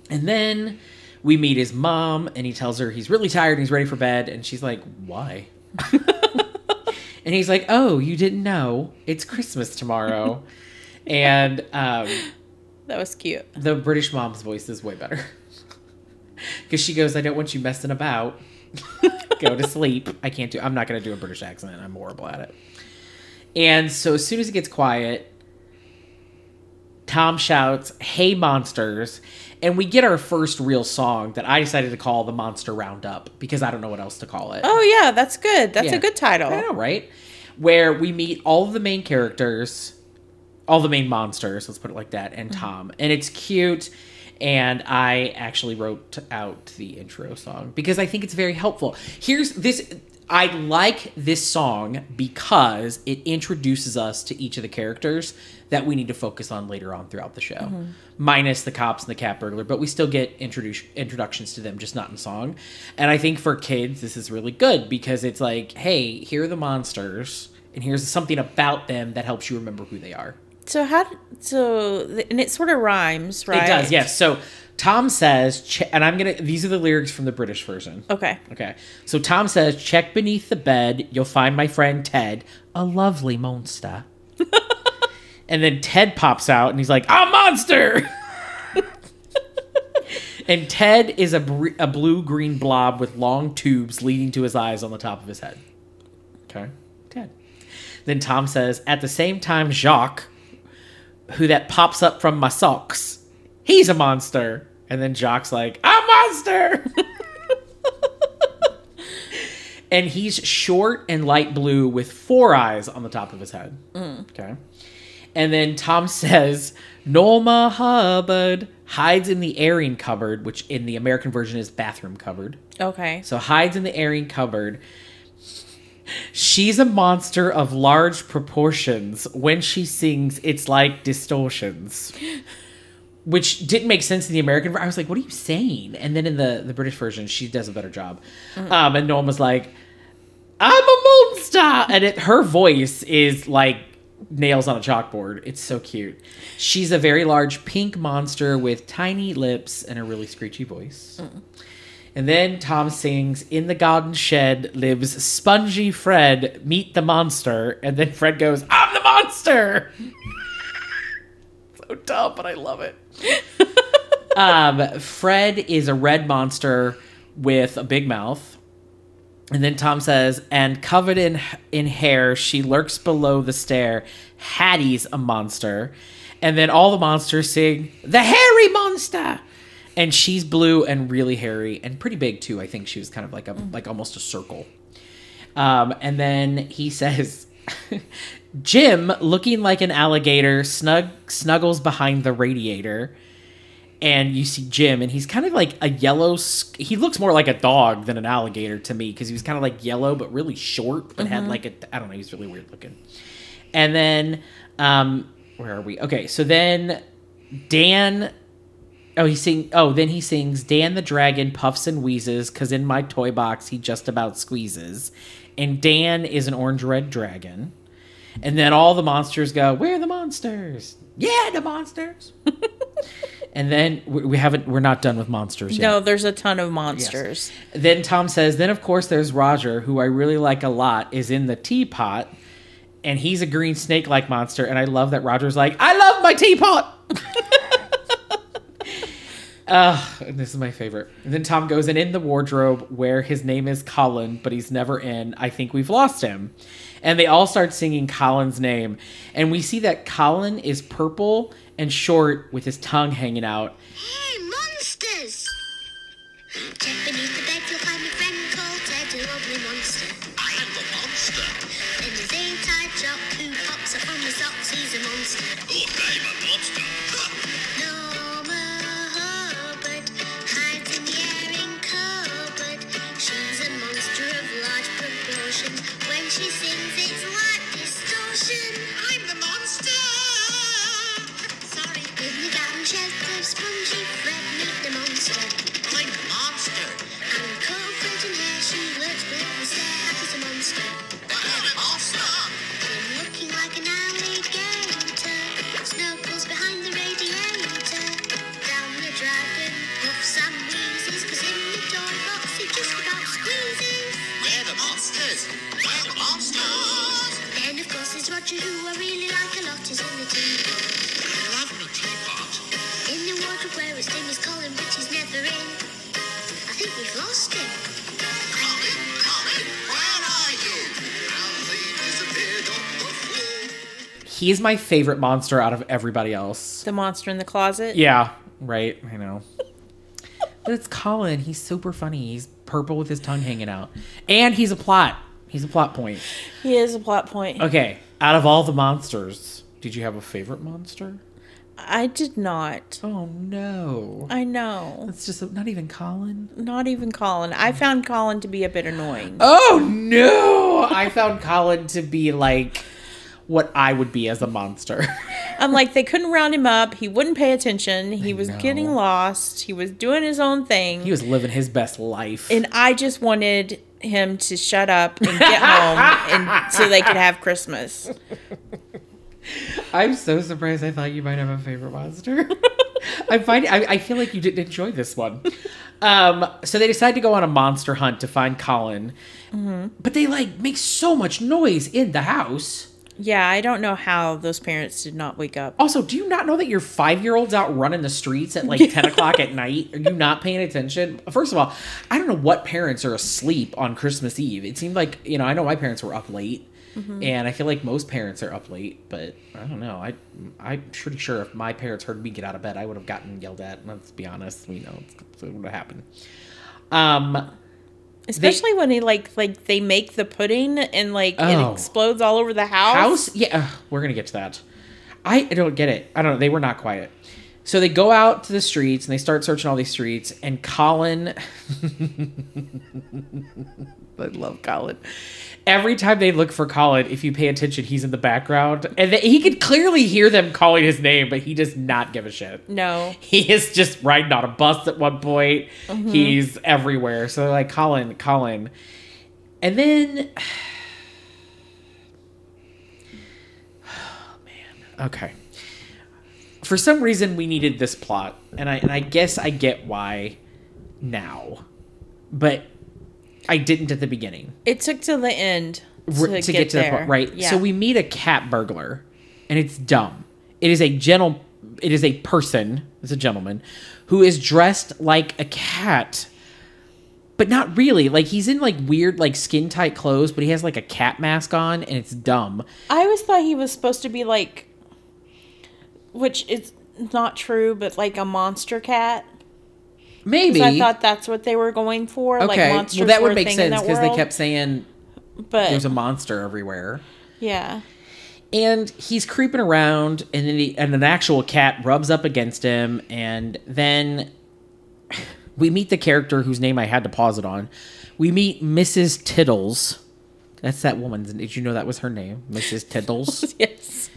And then we meet his mom. And he tells her he's really tired and he's ready for bed. And she's like, why? And he's like, oh, you didn't know. It's Christmas tomorrow. And... that was cute. The British mom's voice is way better. Because she goes, I don't want you messing about. Go to sleep. I'm not going to do a British accent. I'm horrible at it. And so as soon as it gets quiet, Tom shouts, hey, monsters. And we get our first real song that I decided to call the Monster Roundup because I don't know what else to call it. Oh, yeah. That's good. That's a good title. I know, right? Where we meet all of the main characters... all the main monsters, let's put it like that, and Tom. And it's cute, and I actually wrote out the intro song because I think it's very helpful. I like this song because it introduces us to each of the characters that we need to focus on later on throughout the show, minus the cops and the cat burglar, but we still get introductions to them, just not in song. And I think for kids, this is really good because it's like, hey, here are the monsters, and here's something about them that helps you remember who they are. So and it sort of rhymes, right? It does, yes. So Tom says, and I'm going to, these are the lyrics from the British version. Okay. Okay. So Tom says, check beneath the bed. You'll find my friend Ted, a lovely monster. And then Ted pops out and he's like, a monster. And Ted is a blue-green blob with long tubes leading to his eyes on the top of his head. Okay. Ted. Then Tom says, at the same time, Jacques, who that pops up from my socks, he's a monster. And then Jock's like, I'm a monster! And he's short and light blue with four eyes on the top of his head. Mm. Okay. And then Tom says, Norma Hubbard hides in the airing cupboard, which in the American version is bathroom cupboard. Okay. So hides in the airing cupboard. She's a monster of large proportions. When she sings, it's like distortions. Which didn't make sense in the American version. I was like, what are you saying? And then in the British version, she does a better job. Mm-hmm. And Norm was like, I'm a monster. And her voice is like nails on a chalkboard. It's so cute. She's a very large pink monster with tiny lips and a really screechy voice. Mm-hmm. And then Tom sings, in the garden shed lives Spongy Fred, meet the monster. And then Fred goes, I'm the monster. So dumb, but I love it. Fred is a red monster with a big mouth. And then Tom says, and covered in hair, she lurks below the stair. Hattie's a monster. And then all the monsters sing, the hairy monster. And she's blue and really hairy and pretty big too. I think she was kind of like like almost a circle. And then he says, Jim, looking like an alligator, snuggles behind the radiator. And you see Jim, and he's kind of like a yellow. He looks more like a dog than an alligator to me because he was kind of like yellow but really short and had like a, I don't know, he's really weird looking. And then where are we? Okay, so then Dan. Then he sings, Dan the dragon puffs and wheezes, because in my toy box he just about squeezes. And Dan is an orange-red dragon. And then all the monsters go, we're the monsters. Yeah, the monsters. And then we're not done with monsters yet. No, there's a ton of monsters. Yes. Then Tom says, then of course there's Roger, who I really like a lot, is in the teapot. And he's a green snake-like monster. And I love that Roger's like, I love my teapot. And this is my favorite. And then Tom goes, and in the wardrobe where his name is Colin, but he's never in, I think we've lost him. And they all start singing Colin's name. And we see that Colin is purple and short with his tongue hanging out. Hey, monsters! Check beneath the bed, you'll find a friend called Ted, a lovely monster. I am the monster. In the same-time job, who pops up on the socks, he's a monster. Oh, I'm a monster. He's my favorite monster out of everybody else. The monster in the closet? Yeah, right. I know. But it's Colin. He's super funny. He's purple with his tongue hanging out. And he's a plot. He's a plot point. He is a plot point. Okay. Out of all the monsters, did you have a favorite monster? I did not. Oh, no. I know. It's just not even Colin? Not even Colin. I found Colin to be a bit annoying. Oh, no. I found Colin to be like what I would be as a monster. I'm like, they couldn't round him up. He wouldn't pay attention. He was getting lost. He was doing his own thing. He was living his best life. And I just wanted him to shut up and get home and so they could have Christmas. I'm so surprised I thought you might have a favorite monster. I feel like you didn't enjoy this one. So they decide to go on a monster hunt to find Colin. Mm-hmm. But they, like, make so much noise in the house. Yeah, I don't know how those parents did not wake up. Also, do you not know that your 5-year-old's out running the streets at, like, 10 o'clock at night? Are you not paying attention? First of all, I don't know what parents are asleep on Christmas Eve. It seemed like, you know, I know my parents were up late. Mm-hmm. And I feel like most parents are up late, but I don't know. I'm pretty sure if my parents heard me get out of bed, I would have gotten yelled at. Let's be honest. We know it's going to happen. Especially when they like they make the pudding and like it explodes all over the house. Yeah, we're going to get to that. I don't get it. I don't know. They were not quiet. So they go out to the streets and they start searching all these streets. And Colin, I love Colin. Every time they look for Colin, if you pay attention, he's in the background. And he could clearly hear them calling his name, but he does not give a shit. No. He is just riding on a bus at one point. Mm-hmm. He's everywhere. So they're like, Colin, Colin. And then... oh, man. Okay. For some reason, we needed this plot. And I guess I get why now. But... I didn't at the beginning. It took till the end to get to the point, right? Yeah. So we meet a cat burglar, and it's dumb. It is a person. It's a gentleman who is dressed like a cat, but not really. Like he's in like weird, like skin tight clothes, but he has like a cat mask on, and it's dumb. I always thought he was supposed to be like, which is not true, but like a monster cat. Maybe. I thought that's what they were going for. Okay. Like monsters, well, that would make sense because they kept saying there's a monster everywhere. Yeah. And he's creeping around, and then an actual cat rubs up against him, and then we meet the character whose name I had to pause it on. We meet Mrs. Tiddles. That's that woman's. Did you know that was her name? Mrs. Tiddles? Yes.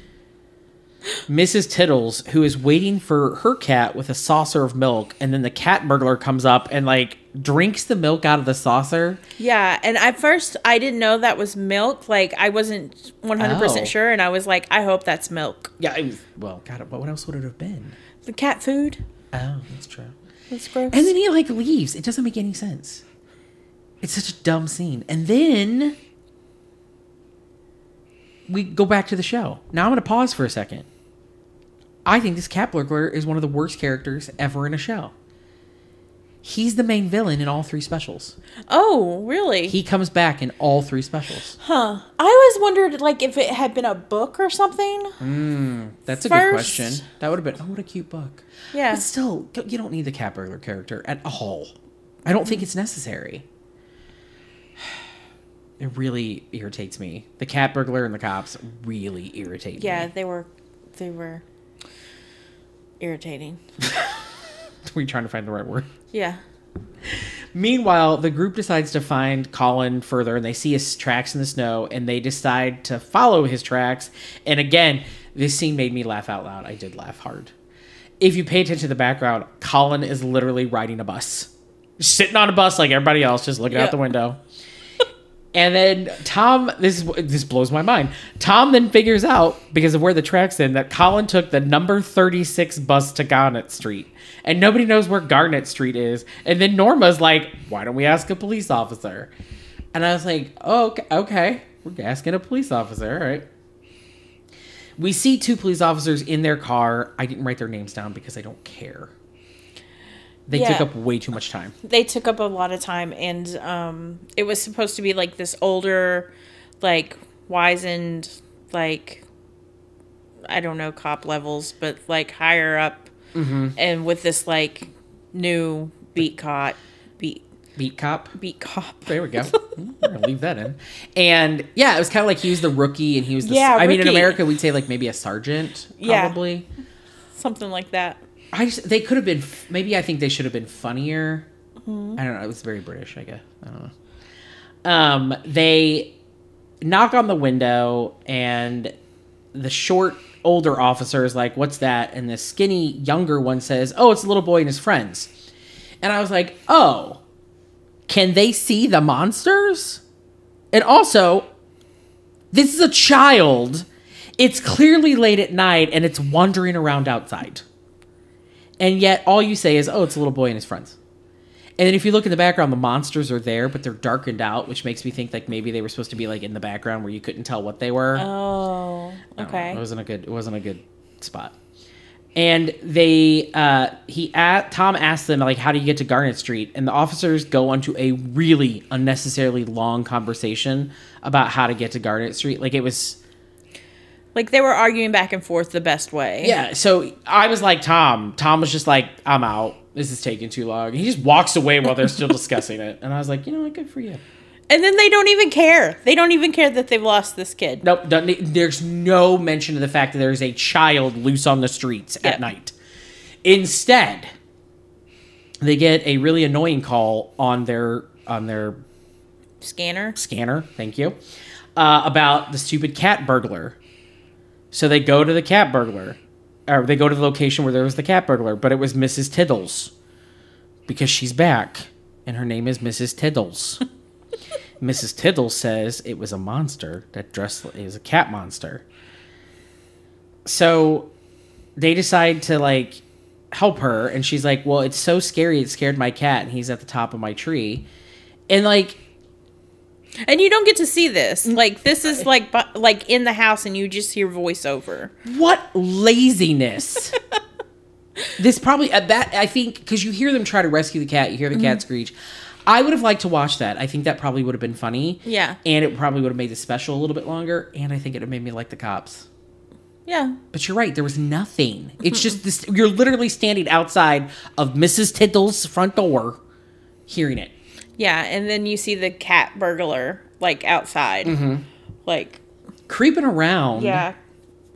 Mrs. Tiddles, who is waiting for her cat with a saucer of milk, and then the cat burglar comes up and like drinks the milk out of the saucer. Yeah, and at first I didn't know that was milk. Like I wasn't 100% sure, and I was like, I hope that's milk. Yeah, God, what else would it have been? The cat food. Oh, that's true. That's gross. And then he like leaves. It doesn't make any sense. It's such a dumb scene. And then we go back to the show. Now I'm going to pause for a second. I think this cat burglar is one of the worst characters ever in a show. He's the main villain in all three specials. Oh, really? He comes back in all three specials. Huh. I always wondered, like, if it had been a book or something. That's a good question. That would have been, what a cute book. Yeah. But still, you don't need the cat burglar character at all. I don't think it's necessary. It really irritates me. The cat burglar and the cops really irritate me. Yeah, they were... irritating. We're trying to find the right word. Yeah. Meanwhile, the group decides to find Colin further, and they see his tracks in the snow, and they decide to follow his tracks. And again, this scene made me laugh out loud. I did laugh hard. If you pay attention to the background, Colin is literally riding a bus. Just sitting on a bus like everybody else, just looking out the window. And then Tom, this blows my mind. Tom then figures out, because of where the track's in, that Colin took the number 36 bus to Garnet Street. And nobody knows where Garnet Street is. And then Norma's like, why don't we ask a police officer? And I was like, oh, okay. We're asking a police officer. All right. We see two police officers in their car. I didn't write their names down because I don't care. They took up way too much time. They took up a lot of time, and it was supposed to be, like, this older, like, wizened, like, I don't know, cop levels, but, like, higher up, and with this, like, new beat cop. There we go. I'm going to leave that in. And, yeah, it was kind of like he was the rookie, and he was the... Yeah, I mean, in America, we'd say, like, maybe a sergeant, probably. Yeah, something like that. They could have been, maybe I think they should have been funnier. Mm-hmm. I don't know. It was very British, I guess. I don't know. They knock on the window, and the short, older officer is like, what's that? And the skinny, younger one says, oh, it's a little boy and his friends. And I was like, oh, can they see the monsters? And also, this is a child. It's clearly late at night, and it's wandering around outside. And yet all you say is, oh, it's a little boy and his friends. And then if you look in the background, the monsters are there, but they're darkened out, which makes me think like maybe they were supposed to be like in the background where you couldn't tell what they were. Oh, okay. It wasn't a good spot. And they, Tom asked them, like, how do you get to Garnet Street? And the officers go onto a really unnecessarily long conversation about how to get to Garnet Street. Like, it was... like, they were arguing back and forth the best way. Yeah, so I was like, Tom was just like, I'm out. This is taking too long. He just walks away while they're still discussing it. And I was like, you know what, good for you. And then they don't even care. They don't even care that they've lost this kid. Nope. There's no mention of the fact that there's a child loose on the streets at night. Instead, they get a really annoying call on their scanner. Scanner, thank you. About the stupid cat burglar. So they go to the cat burglar. Or they go to the location where there was the cat burglar, but it was Mrs. Tiddles. Because she's back. And her name is Mrs. Tiddles. Mrs. Tiddles says it was a monster that dressed as a cat monster. So they decide to, like, help her. And she's like, well, it's so scary. It scared my cat. And he's at the top of my tree. And, like... and you don't get to see this. Like, this is, like in the house and you just hear voiceover. What laziness. This probably... that I think... because you hear them try to rescue the cat. You hear the cat screech. I would have liked to watch that. I think that probably would have been funny. Yeah. And it probably would have made the special a little bit longer. And I think it would have made me like the cops. Yeah. But you're right. There was nothing. It's just this. You're literally standing outside of Mrs. Tiddles' front door hearing it. Yeah. And then you see the cat burglar like outside. Mm-hmm. Like. Creeping around. Yeah.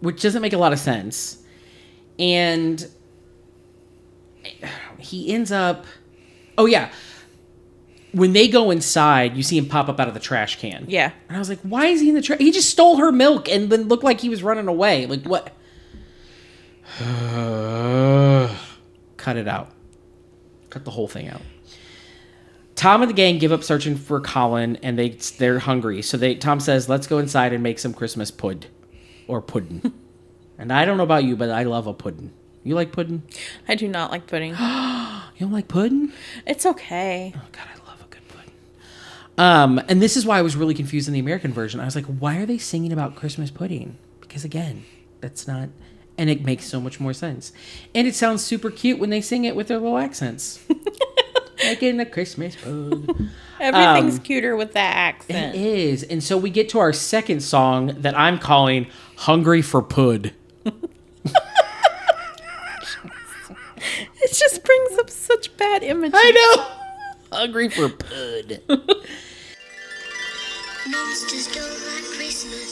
Which doesn't make a lot of sense. And he ends up. Oh, yeah. When they go inside, you see him pop up out of the trash can. Yeah. And I was like, why is he in the trash? He just stole her milk and then looked like he was running away. Like, what? Cut it out. Cut the whole thing out. Tom and the gang give up searching for Colin, and they're hungry. So Tom says, let's go inside and make some Christmas pudding. And I don't know about you, but I love a pudding. You like pudding? I do not like pudding. You don't like pudding? It's okay. Oh, God, I love it. And this is why I was really confused in the American version. I was like, why are they singing about Christmas pudding? Because, again, that's not... and it makes so much more sense. And it sounds super cute when they sing it with their little accents. Like in the Christmas pudding. Everything's cuter with that accent. It is. And so we get to our second song that I'm calling Hungry for Pud. It just brings up such bad images. I know. Hungry for pud. Monsters don't like Christmas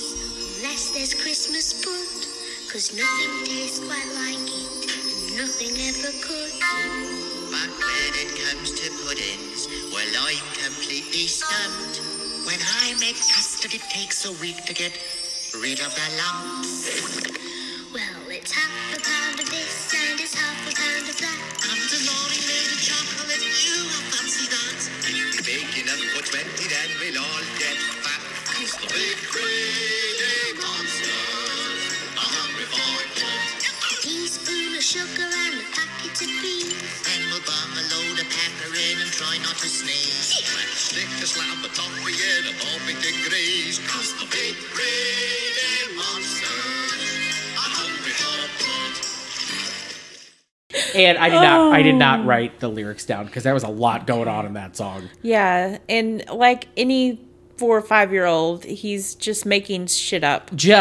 unless there's Christmas pud. 'Cause nothing tastes quite like it, and nothing ever could. But when it comes to puddings, well, I'm completely stumped. When I make custard, it takes a week to get rid of the lumps. Well, it's half a pound of this and it's half a pound of that. Come to Lorraine, little chocolate, you have fancy that. Bake enough for 20, then we'll all get fat. 'Cause the big greedy monsters are hungry for it. A teaspoon of sugar and a packet of beans. Then we'll bomb a load of pepper in and try not to sneeze. Stick the slab of toffee in a bobbing degrees. 'Cause the big greedy monsters. And I did not write the lyrics down because there was a lot going on in that song. Yeah, and like any 4 or 5-year-old, he's just making shit up. They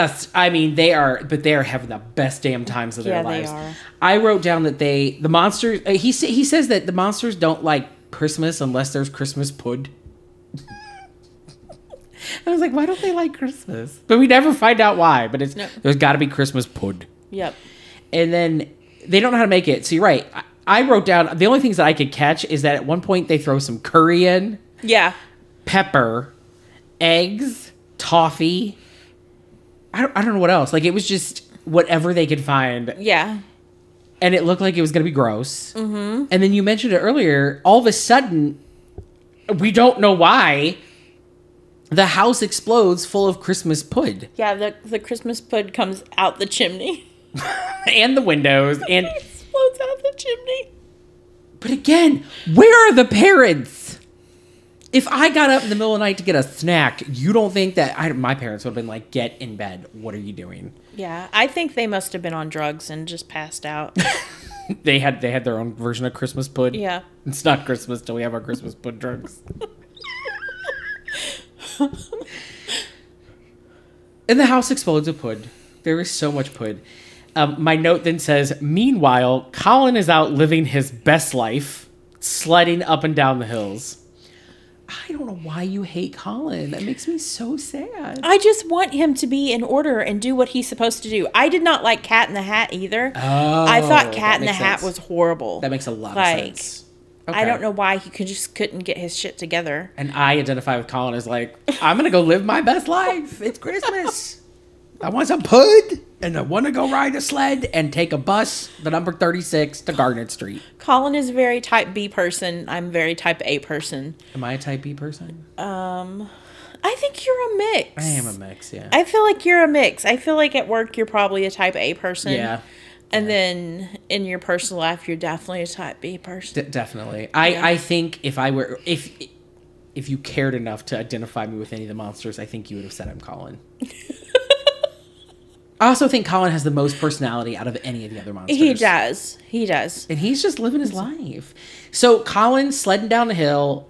are having the best damn times of their lives. They are. I wrote down that the monsters. He says that the monsters don't like Christmas unless there's Christmas pud. I was like, why don't they like Christmas? But we never find out why. But there's got to be Christmas pud. Yep. And then. They don't know how to make it. So you're right. I wrote down, the only things that I could catch is that at one point they throw some curry in. Yeah. Pepper, eggs, toffee. I don't know what else. Like, it was just whatever they could find. Yeah. And it looked like it was going to be gross. Mm-hmm. And then you mentioned it earlier. All of a sudden, we don't know why, the house explodes full of Christmas pud. Yeah, the Christmas pud comes out the chimney. And the windows, and explodes out the chimney. But again, where are the parents? If I got up in the middle of the night to get a snack, you don't think that my parents would have been like, get in bed. What are you doing? Yeah, I think they must have been on drugs and just passed out. They had their own version of Christmas pud. Yeah. It's not Christmas till we have our Christmas pud drugs. And the house explodes of pud. There is so much pud. My note then says, meanwhile, Colin is out living his best life, sledding up and down the hills. I don't know why you hate Colin. That makes me so sad. I just want him to be in order and do what he's supposed to do. I did not like Cat in the Hat either. Oh, I thought Cat in the Hat was horrible. That makes a lot of sense. Okay. I don't know why he couldn't get his shit together. And I identify with Colin as like, I'm going to go live my best life. It's Christmas. I want some pud, and I want to go ride a sled and take a bus, the number 36, to Garnet Street. Colin is a very type B person. I'm very type A person. Am I a type B person? I think you're a mix. I am a mix, yeah. I feel like you're a mix. I feel like at work you're probably a type A person. Yeah. And then in your personal life, you're definitely a type B person. Definitely. I think if I were... If you cared enough to identify me with any of the monsters, I think you would have said I'm Colin. I also think Colin has the most personality out of any of the other monsters. He does. And he's just living his life. So Colin sledding down the hill,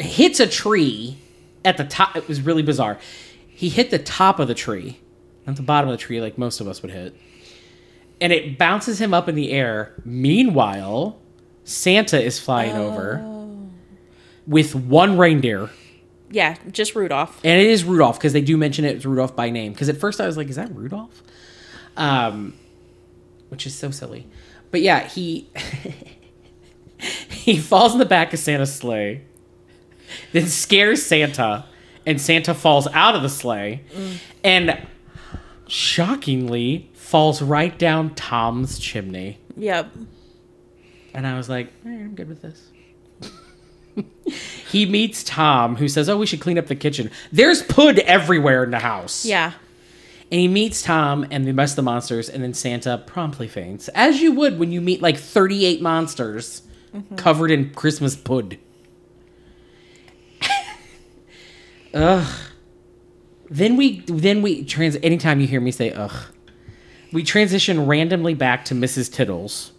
hits a tree at the top. It was really bizarre. He hit the top of the tree, not the bottom of the tree like most of us would hit. And it bounces him up in the air. Meanwhile, Santa is flying over with one reindeer. Yeah, just Rudolph. And it is Rudolph, because they do mention it as Rudolph by name. Because at first I was like, is that Rudolph? Which is so silly. But yeah, he falls in the back of Santa's sleigh, then scares Santa, and Santa falls out of the sleigh, and shockingly falls right down Tom's chimney. Yep. And I was like, all right, I'm good with this. He meets Tom, who says, oh, we should clean up the kitchen. There's pud everywhere in the house. Yeah. And he meets Tom and the rest of the monsters, and then Santa promptly faints, as you would when you meet like 38 monsters covered in Christmas pud. Ugh. Anytime you hear me say ugh, we transition randomly back to Mrs. Tittles.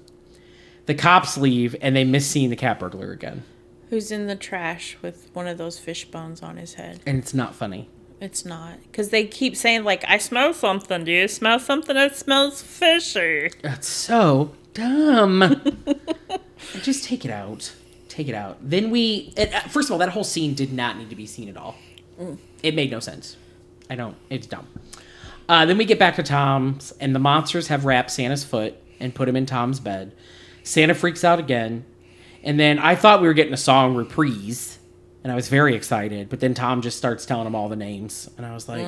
The cops leave, and they miss seeing the cat burglar again. Who's in the trash with one of those fish bones on his head. And it's not funny. It's not. Because they keep saying, like, I smell something. Do you smell something that smells fishy? That's so dumb. Just take it out. Take it out. Then first of all, that whole scene did not need to be seen at all. Mm. It made no sense. It's dumb. Then we get back to Tom's, and the monsters have wrapped Santa's foot and put him in Tom's bed. Santa freaks out again. And then I thought we were getting a song reprise, and I was very excited. But then Tom just starts telling them all the names, and I was like,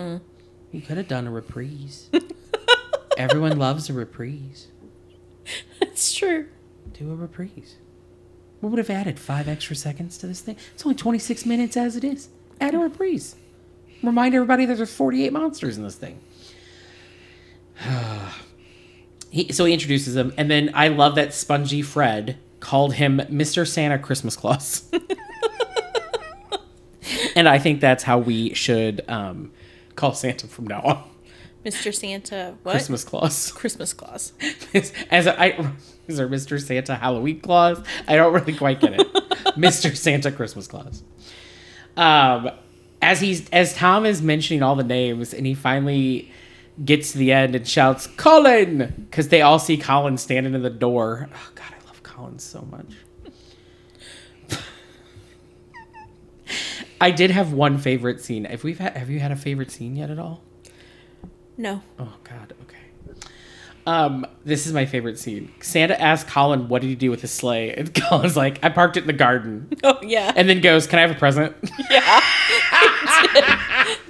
"You could have done a reprise. Everyone loves a reprise. That's true. Do a reprise. We would have added 5 extra seconds to this thing. It's only 26 minutes as it is. Add a reprise. Remind everybody that there's 48 monsters in this thing." So he introduces them, and then I love that Spongy Fred called him Mr. Santa Christmas Claus. And I think that's how we should call Santa from now on. Mr. Santa what? Christmas Claus. Christmas Claus. Is there Mr. Santa Halloween Claus? I don't really quite get it. Mr. Santa Christmas Claus. As Tom is mentioning all the names, and he finally gets to the end and shouts, Colin! Because they all see Colin standing in the door. Oh, God, I love Colin so much. I did have one favorite scene. Have you had a favorite scene yet at all? No. Oh, God. Okay. This is my favorite scene. Santa asks Colin, what did you do with his sleigh? And Colin's like, I parked it in the garden. Oh, yeah. And then goes, can I have a present? Yeah.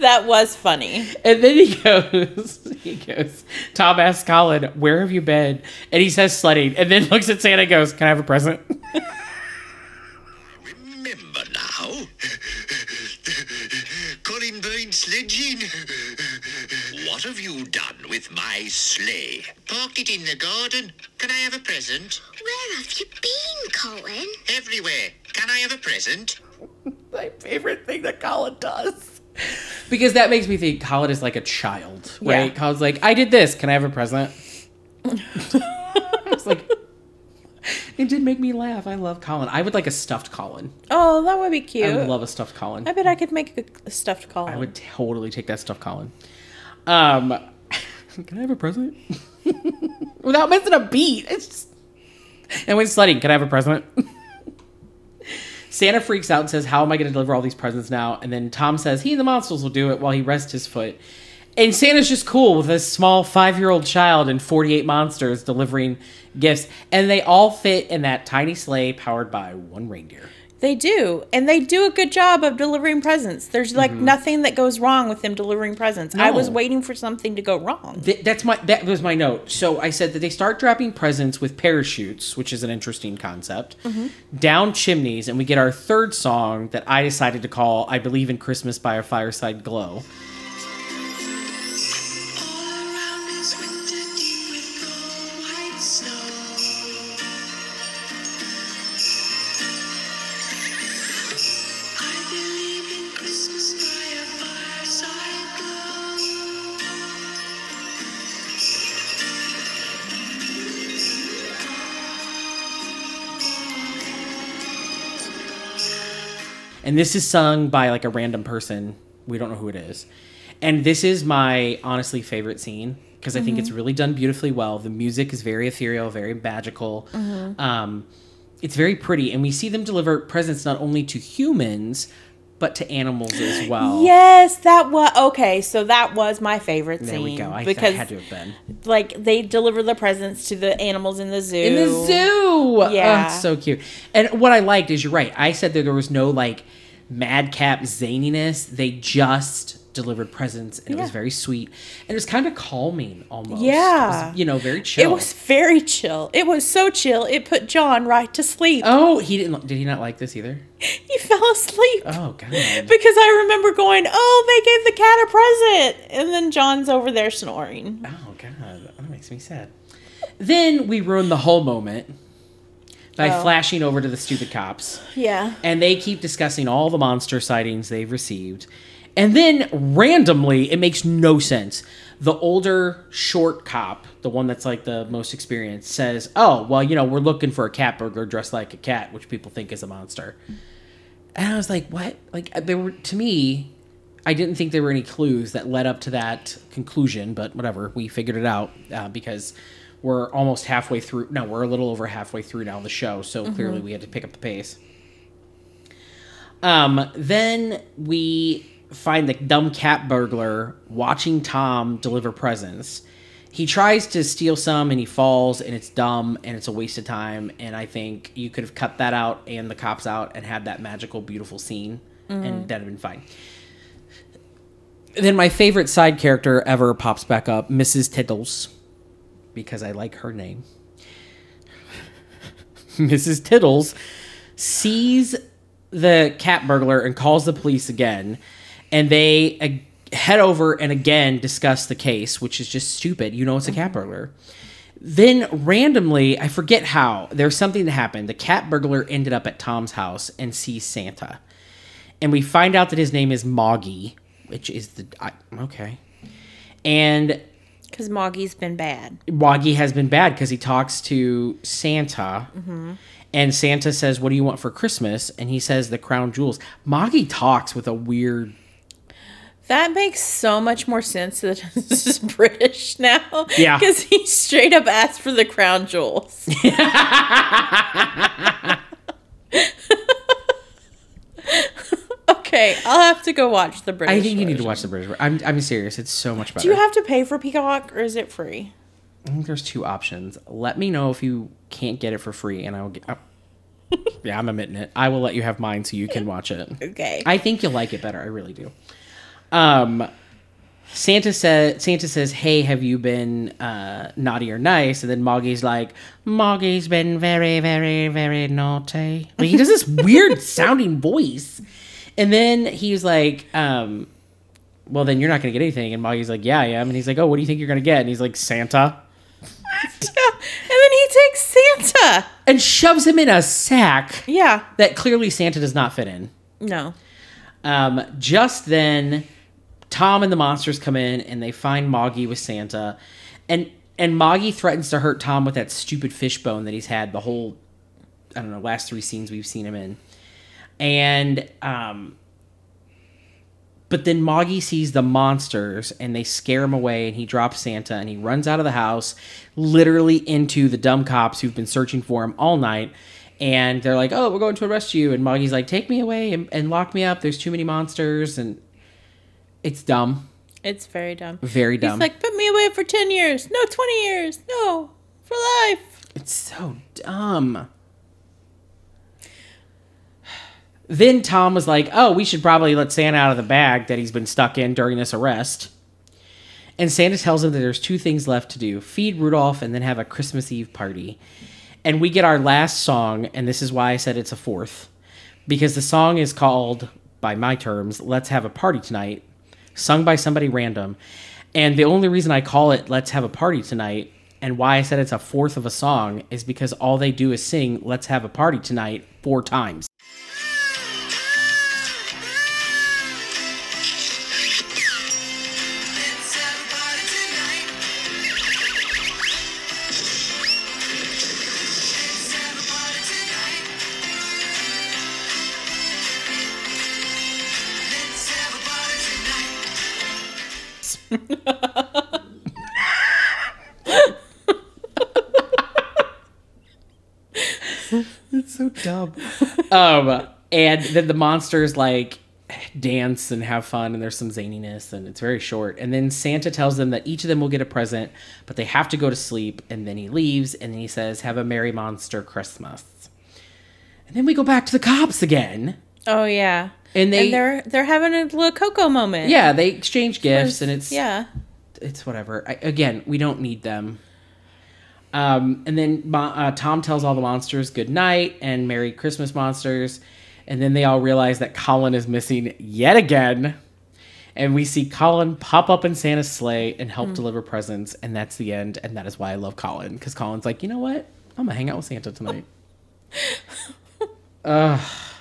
That was funny. And then he goes, Tom asks Colin, where have you been? And he says sledding. And then looks at Santa and goes, can I have a present? Remember now, Colin Byrne sledging. What have you done with my sleigh? Parked it in the garden. Can I have a present? Where Where have you been, Colin? Everywhere. Can I have a present? My favorite thing that Colin does. Because that makes me think Colin is like a child, right? Yeah. Colin's like, I did this. Can I have a present? It's like, it did make me laugh. I love Colin. I would like a stuffed Colin. Oh, that would be cute. I would love a stuffed Colin. I bet I could make a stuffed Colin. I would totally take that stuffed Colin. Can I have a present? Without missing a beat. It's just... And when sledding, can I have a present? Santa freaks out and says, how am I going to deliver all these presents now? And then Tom says he and the monsters will do it while he rests his foot. And Santa's just cool with a small 5-year-old child and 48 monsters delivering gifts. And they all fit in that tiny sleigh powered by one reindeer. They do. And they do a good job of delivering presents. There's like nothing that goes wrong with them delivering presents. No. I was waiting for something to go wrong. That was my note. So I said that they start dropping presents with parachutes, which is an interesting concept, down chimneys. And we get our third song that I decided to call I Believe in Christmas by A Fireside Glow. And this is sung by like a random person. We don't know who it is. And this is my honestly favorite scene because I think it's really done beautifully well. The music is very ethereal, very magical. It's very pretty. And we see them deliver presents not only to humans, but to animals as well. Yes, that was... Okay, so that was my favorite scene. There we go. That had to have been. Like, they deliver the presents to the animals in the zoo. In the zoo! Yeah. Oh, it's so cute. And what I liked is, you're right, I said that there was no, like, madcap zaniness. They just delivered presents, and it was very sweet. And it was kind of calming, almost. Yeah. It was, very chill. It was very chill. It was so chill, it put John right to sleep. Oh, he didn't... Did he not like this either? He fell asleep. Oh, God. Because I remember going, oh, they gave the cat a present. And then John's over there snoring. Oh, God. That makes me sad. Then we ruined the whole moment by flashing over to the stupid cops. Yeah. And they keep discussing all the monster sightings they've received. And then, randomly, it makes no sense. The older, short cop, the one that's, like, the most experienced, says, oh, well, we're looking for a cat burglar dressed like a cat, which people think is a monster. And I was like, what? Like, to me, I didn't think there were any clues that led up to that conclusion, but whatever. We figured it out because we're almost halfway through. No, we're a little over halfway through now the show, so clearly we had to pick up the pace. Then we... find the dumb cat burglar watching Tom deliver presents. He tries to steal some and he falls and it's dumb and it's a waste of time. And I think you could have cut that out and the cops out and had that magical, beautiful scene and that'd have been fine. Then my favorite side character ever pops back up, Mrs. Tiddles, because I like her name. Mrs. Tiddles sees the cat burglar and calls the police again. And they head over and again discuss the case, which is just stupid. It's a cat burglar. Then randomly, I forget how, there's something that happened. The cat burglar ended up at Tom's house and sees Santa. And we find out that his name is Moggy, which is okay. And... because Moggy's been bad. Moggy has been bad because he talks to Santa. And Santa says, what do you want for Christmas? And he says, the crown jewels. Moggy talks with a weird... That makes so much more sense that this is British now. Yeah. Because he straight up asked for the crown jewels. Okay, I'll have to go watch the British. I think you need to watch the British. I'm serious. It's so much better. Do you have to pay for Peacock or is it free? I think there's two options. Let me know if you can't get it for free and I will get... Yeah, I'm admitting it. I will let you have mine so you can watch it. Okay. I think you'll like it better. I really do. Santa says, hey, have you been naughty or nice? And then Moggy's like, Moggy's been very, very, very naughty. Like, he does this weird sounding voice. And then he's like, well, then you're not going to get anything. And Moggy's like, yeah, I am. And he's like, oh, what do you think you're going to get? And he's like, Santa. And then he takes Santa and shoves him in a sack. Yeah. That clearly Santa does not fit in. No. Just then, Tom and the monsters come in and they find Moggy with Santa. And Moggy threatens to hurt Tom with that stupid fishbone that he's had the whole, I don't know, last three scenes we've seen him in. And, but then Moggy sees the monsters and they scare him away and he drops Santa and he runs out of the house, literally into the dumb cops who've been searching for him all night. And they're like, oh, we're going to arrest you. And Moggy's like, take me away and lock me up. There's too many monsters. And it's dumb. It's very dumb. Very dumb. He's like, put me away for 10 years. No, 20 years. No, for life. It's so dumb. Then Tom was like, oh, we should probably let Santa out of the bag that he's been stuck in during this arrest. And Santa tells him that there's two things left to do. Feed Rudolph and then have a Christmas Eve party. And we get our last song, and this is why I said it's a fourth. Because the song is called, by my terms, Let's Have a Party Tonight, sung by somebody random. And the only reason I call it Let's Have a Party Tonight, and why I said it's a fourth of a song, is because all they do is sing Let's Have a Party Tonight 4 times. It's so dumb. And then the monsters like dance and have fun, and there's some zaniness, and it's very short. And then Santa tells them that each of them will get a present, but they have to go to sleep. And then he leaves, and then he says, "Have a merry monster Christmas." And then we go back to the cops again. Oh yeah. And they're having a little cocoa moment. Yeah, they exchange gifts, and it's yeah, it's whatever. Again, we don't need them. And then Tom tells all the monsters good night and Merry Christmas, monsters. And then they all realize that Colin is missing yet again. And we see Colin pop up in Santa's sleigh and help deliver presents. And that's the end. And that is why I love Colin, because Colin's like, you know what? I'm gonna hang out with Santa tonight.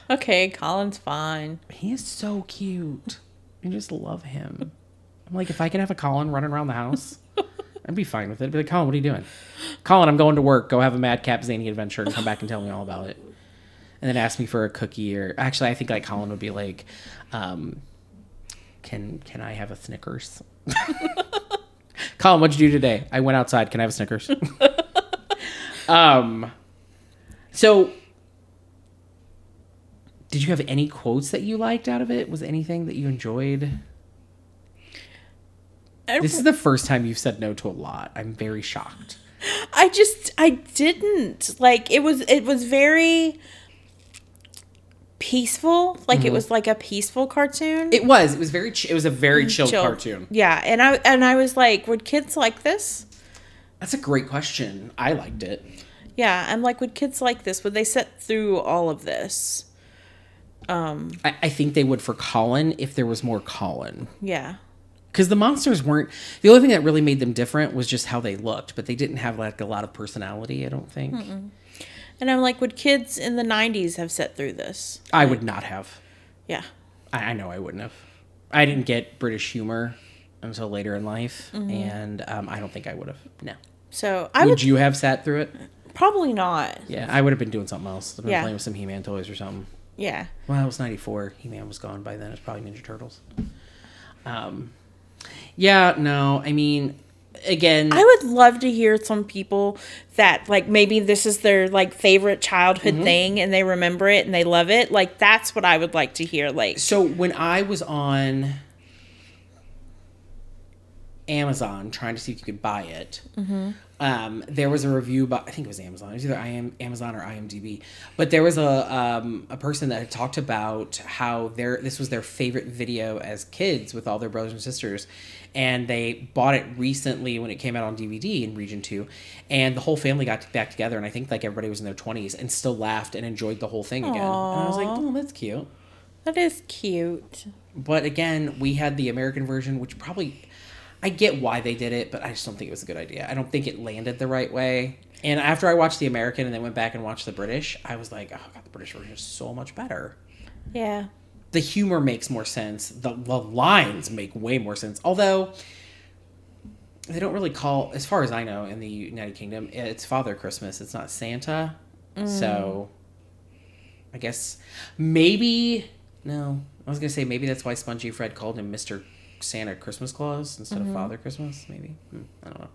Okay, Colin's fine. He is so cute. I just love him. I'm like, if I could have a Colin running around the house, I'd be fine with it. I'd be like, Colin, what are you doing? Colin, I'm going to work. Go have a madcap zany adventure and come back and tell me all about it. And then ask me for a cookie, or actually, I think like Colin would be like, can I have a Snickers? Colin, what'd you do today? I went outside. Can I have a Snickers? So. Did you have any quotes that you liked out of it? Was anything that you enjoyed? This is the first time you've said no to a lot. I'm very shocked. I didn't. Like, it was very peaceful. Like, it was like a peaceful cartoon. It was. It was a very chilled cartoon. Yeah. And I was like, would kids like this? That's a great question. I liked it. Yeah. I'm like, would kids like this? Would they sit through all of this? I think they would for Colin if there was more Colin. Yeah. Because the monsters weren't... The only thing that really made them different was just how they looked, but they didn't have like a lot of personality, I don't think. Mm-mm. And I'm like, would kids in the 90s have sat through this? I would not have. Yeah. I know I wouldn't have. I didn't get British humor until later in life, and I don't think I would have. No. So I would you have sat through it? Probably not. Yeah, I would have been doing something else. I've been playing with some He-Man toys or something. Yeah. Well, it was 94. He-Man was gone by then. It was probably Ninja Turtles. Yeah, no. I mean, again, I would love to hear some people that like maybe this is their like favorite childhood thing and they remember it and they love it. Like that's what I would like to hear. Like, so when I was on Amazon trying to see if you could buy it, there was a review by, I think it was Amazon. It was either Amazon or IMDb. But there was a person that had talked about how this was their favorite video as kids with all their brothers and sisters. And they bought it recently when it came out on DVD in Region 2. And the whole family got back together. And I think like everybody was in their 20s and still laughed and enjoyed the whole thing again. Aww. And I was like, oh, that's cute. That is cute. But again, we had the American version, which probably... I get why they did it, but I just don't think it was a good idea. I don't think it landed the right way. And after I watched the American and then went back and watched the British, I was like, oh God, the British version is so much better. Yeah. The humor makes more sense. The lines make way more sense. Although, they don't really call, as far as I know, in the United Kingdom, it's Father Christmas. It's not Santa. Mm. So, I guess maybe, no. I was going to say maybe that's why Spongy Fred called him Mr. Santa Christmas Claus instead of Father Christmas, maybe. I don't know.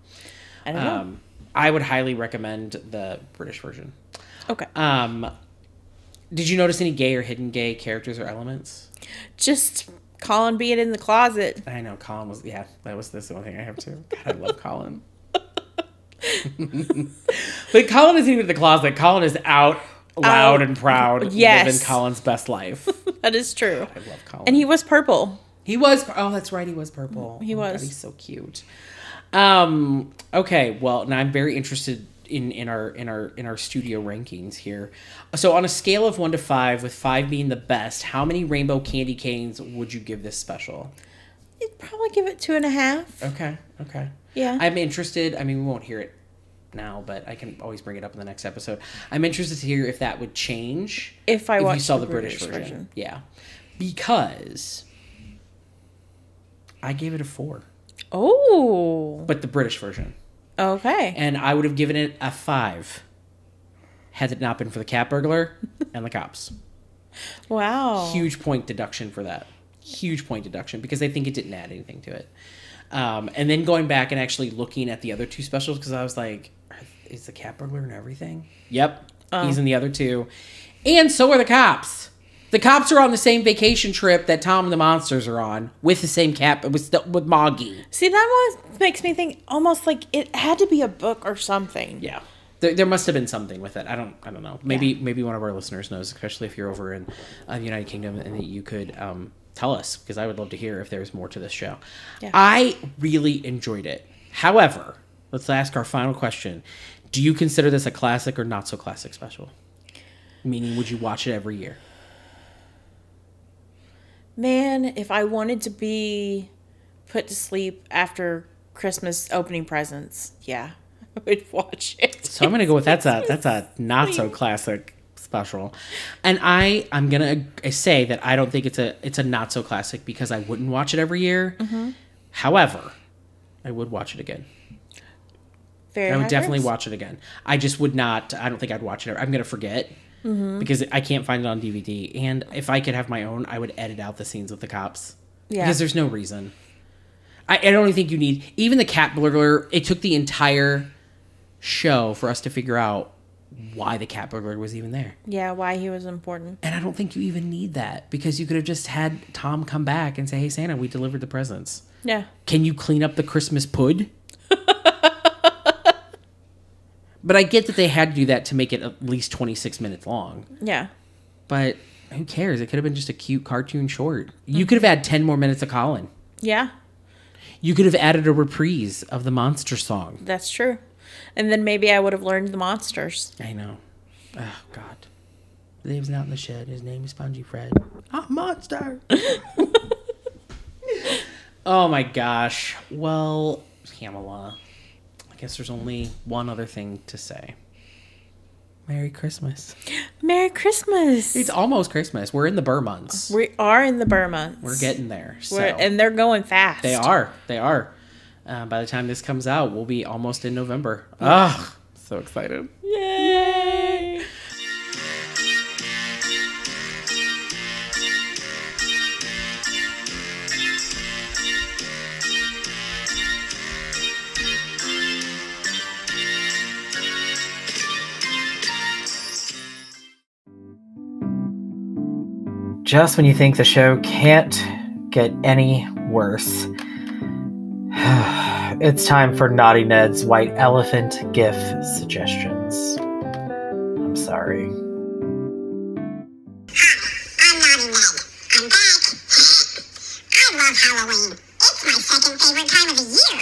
I don't know. I would highly recommend the British version. Okay. Did you notice any gay or hidden gay characters or elements? Just Colin being in the closet. I know. Colin was, yeah, that was the only thing I have to. God, I love Colin. But Colin isn't even in the closet. Colin is out loud and proud. Yes. Living Colin's best life. That is true. God, I love Colin. And he was purple. He was. Oh, that's right. He was purple. He was. God, he's so cute. Okay, well, now I'm very interested in our studio rankings here. So on a scale of 1 to 5, with 5 being the best, how many rainbow candy canes would you give this special? I'd probably give it 2.5. Okay. Yeah. I'm interested. I mean, we won't hear it now, but I can always bring it up in the next episode. I'm interested to hear if that would change if you saw the British version. Yeah. Because I gave it a 4. Oh. But the British version. Okay. And I would have given it a 5 had it not been for the cat burglar and the cops. Wow. Huge point deduction for that. Huge point deduction because I think it didn't add anything to it. And then going back and actually looking at the other two specials because I was like, is the cat burglar in everything? Yep. He's in the other two. And so are the cops. The cops are on the same vacation trip that Tom and the Monsters are on with the same cap, with Moggy. See, that almost makes me think almost like it had to be a book or something. Yeah. There must have been something with it. I don't know. Maybe one of our listeners knows, especially if you're over in the United Kingdom, and that you could tell us, because I would love to hear if there's more to this show. Yeah. I really enjoyed it. However, let's ask our final question. Do you consider this a classic or not so classic special? Meaning, would you watch it every year? Man, if I wanted to be put to sleep after Christmas opening presents, yeah, I would watch it. So I'm going to go with that's a not so classic special. And I'm going to say that I don't think it's a not so classic because I wouldn't watch it every year. Mm-hmm. However, I would watch it again. I would definitely watch it again. I just would not. I don't think I'd watch it ever. I'm going to forget. Mm-hmm. Because I can't find it on DVD. And if I could have my own, I would edit out the scenes with the cops. Yeah. Because there's no reason. I don't think you need... Even the cat burglar, it took the entire show for us to figure out why the cat burglar was even there. Yeah, why he was important. And I don't think you even need that. Because you could have just had Tom come back and say, hey, Santa, we delivered the presents. Yeah. Can you clean up the Christmas pud? But I get that they had to do that to make it at least 26 minutes long. Yeah. But who cares? It could have been just a cute cartoon short. You could have had 10 more minutes of Colin. Yeah. You could have added a reprise of the monster song. That's true. And then maybe I would have learned the monsters. I know. Oh, God. He was out in the shed. His name is Spongy Fred. I'm a monster. Oh, my gosh. Well, Pamela. I guess there's only one other thing to say. Merry Christmas. Merry Christmas. It's almost Christmas. We're in the Burr months. We are in the Burr months. We're getting there. And they're going fast. They are. By the time this comes out, we'll be almost in November. Yeah. Oh, so excited. Yay. Just when you think the show can't get any worse, it's time for Naughty Ned's White Elephant GIF suggestions. I'm sorry. Hi, I'm Naughty Ned. I'm back. I love Halloween. It's my second favorite time of the year.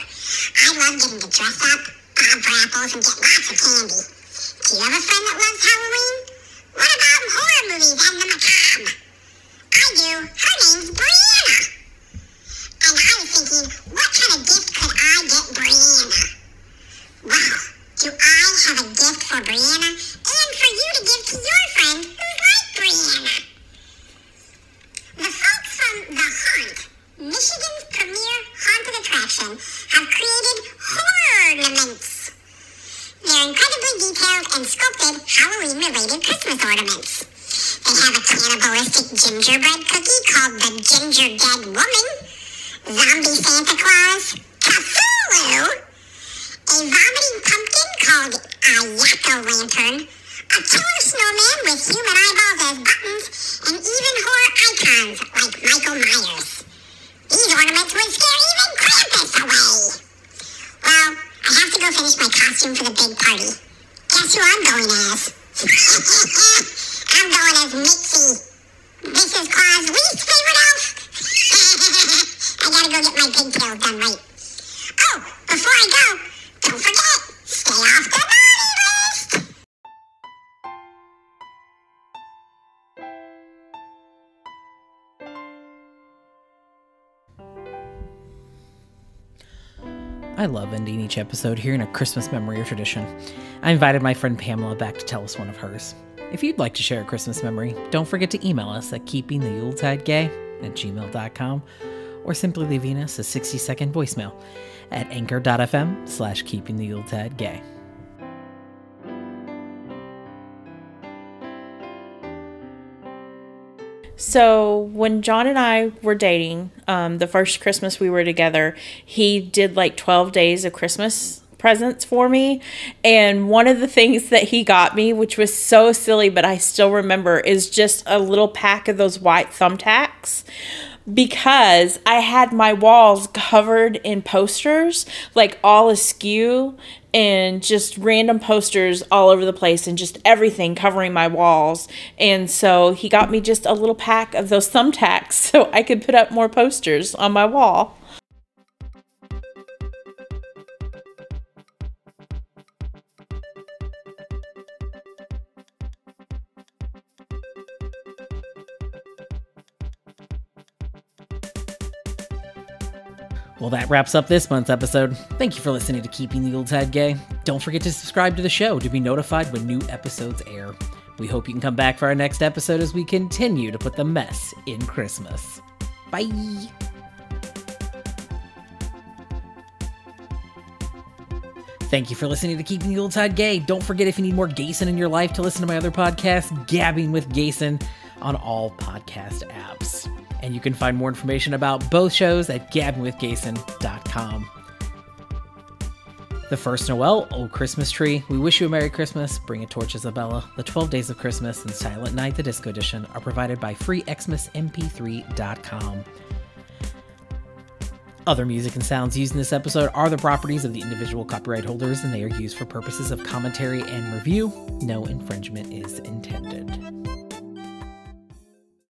I love getting to dress up, bob for apples, and get lots of candy. Do you have a friend that loves Halloween? What about horror movies and the macabre? I do. Her name's Brianna. And I was thinking, what kind of gift could I get Brianna? Wow, do I have a gift production have created horror ornaments. They're incredibly detailed and sculpted Halloween-related Christmas ornaments. They have a cannibalistic gingerbread cookie called the Ginger Dead Woman, Zombie Santa Claus, Cthulhu, a vomiting pumpkin called a Yakko Lantern, a killer snowman with human eyeballs as buttons, and even horror icons like Michael Myers. These ornaments would scare even Krampus away! Well, I have to go finish my costume for the big party. Guess who I'm going as? I'm going as Mixie, Mrs. Claus' least favorite elf. I gotta go get my pigtails done right. Oh, before I go, don't forget, stay off the naughty list! I love ending each episode here in a Christmas memory or tradition. I invited my friend Pamela back to tell us one of hers. If you'd like to share a Christmas memory, don't forget to email us at keepingtheyuletidegay@gmail.com or simply leaving us a 60-second voicemail at anchor.fm/keepingtheyuletidegay. So when John and I were dating, the first Christmas we were together, he did like 12 days of Christmas presents for me, and one of the things that he got me, which was so silly but I still remember, is just a little pack of those white thumbtacks, because I had my walls covered in posters, like all askew and just random posters all over the place and just everything covering my walls. And so he got me just a little pack of those thumbtacks so I could put up more posters on my wall. Well, that wraps up this month's episode. Thank you for listening to Keeping the Yuletide Gay. Don't forget to subscribe to the show to be notified when new episodes air. We hope you can come back for our next episode as we continue to put the mess in Christmas. Bye! Thank you for listening to Keeping the Yuletide Gay. Don't forget, if you need more Gayson in your life, to listen to my other podcast, Gabbing with Gayson, on all podcast apps. And you can find more information about both shows at gabwithgayson.com. The First Noel, O Christmas Tree, We Wish You a Merry Christmas, Bring a Torch Isabella, The 12 Days of Christmas, and Silent Night, the Disco Edition are provided by freexmasmp3.com. Other music and sounds used in this episode are the properties of the individual copyright holders, and they are used for purposes of commentary and review. No infringement is intended.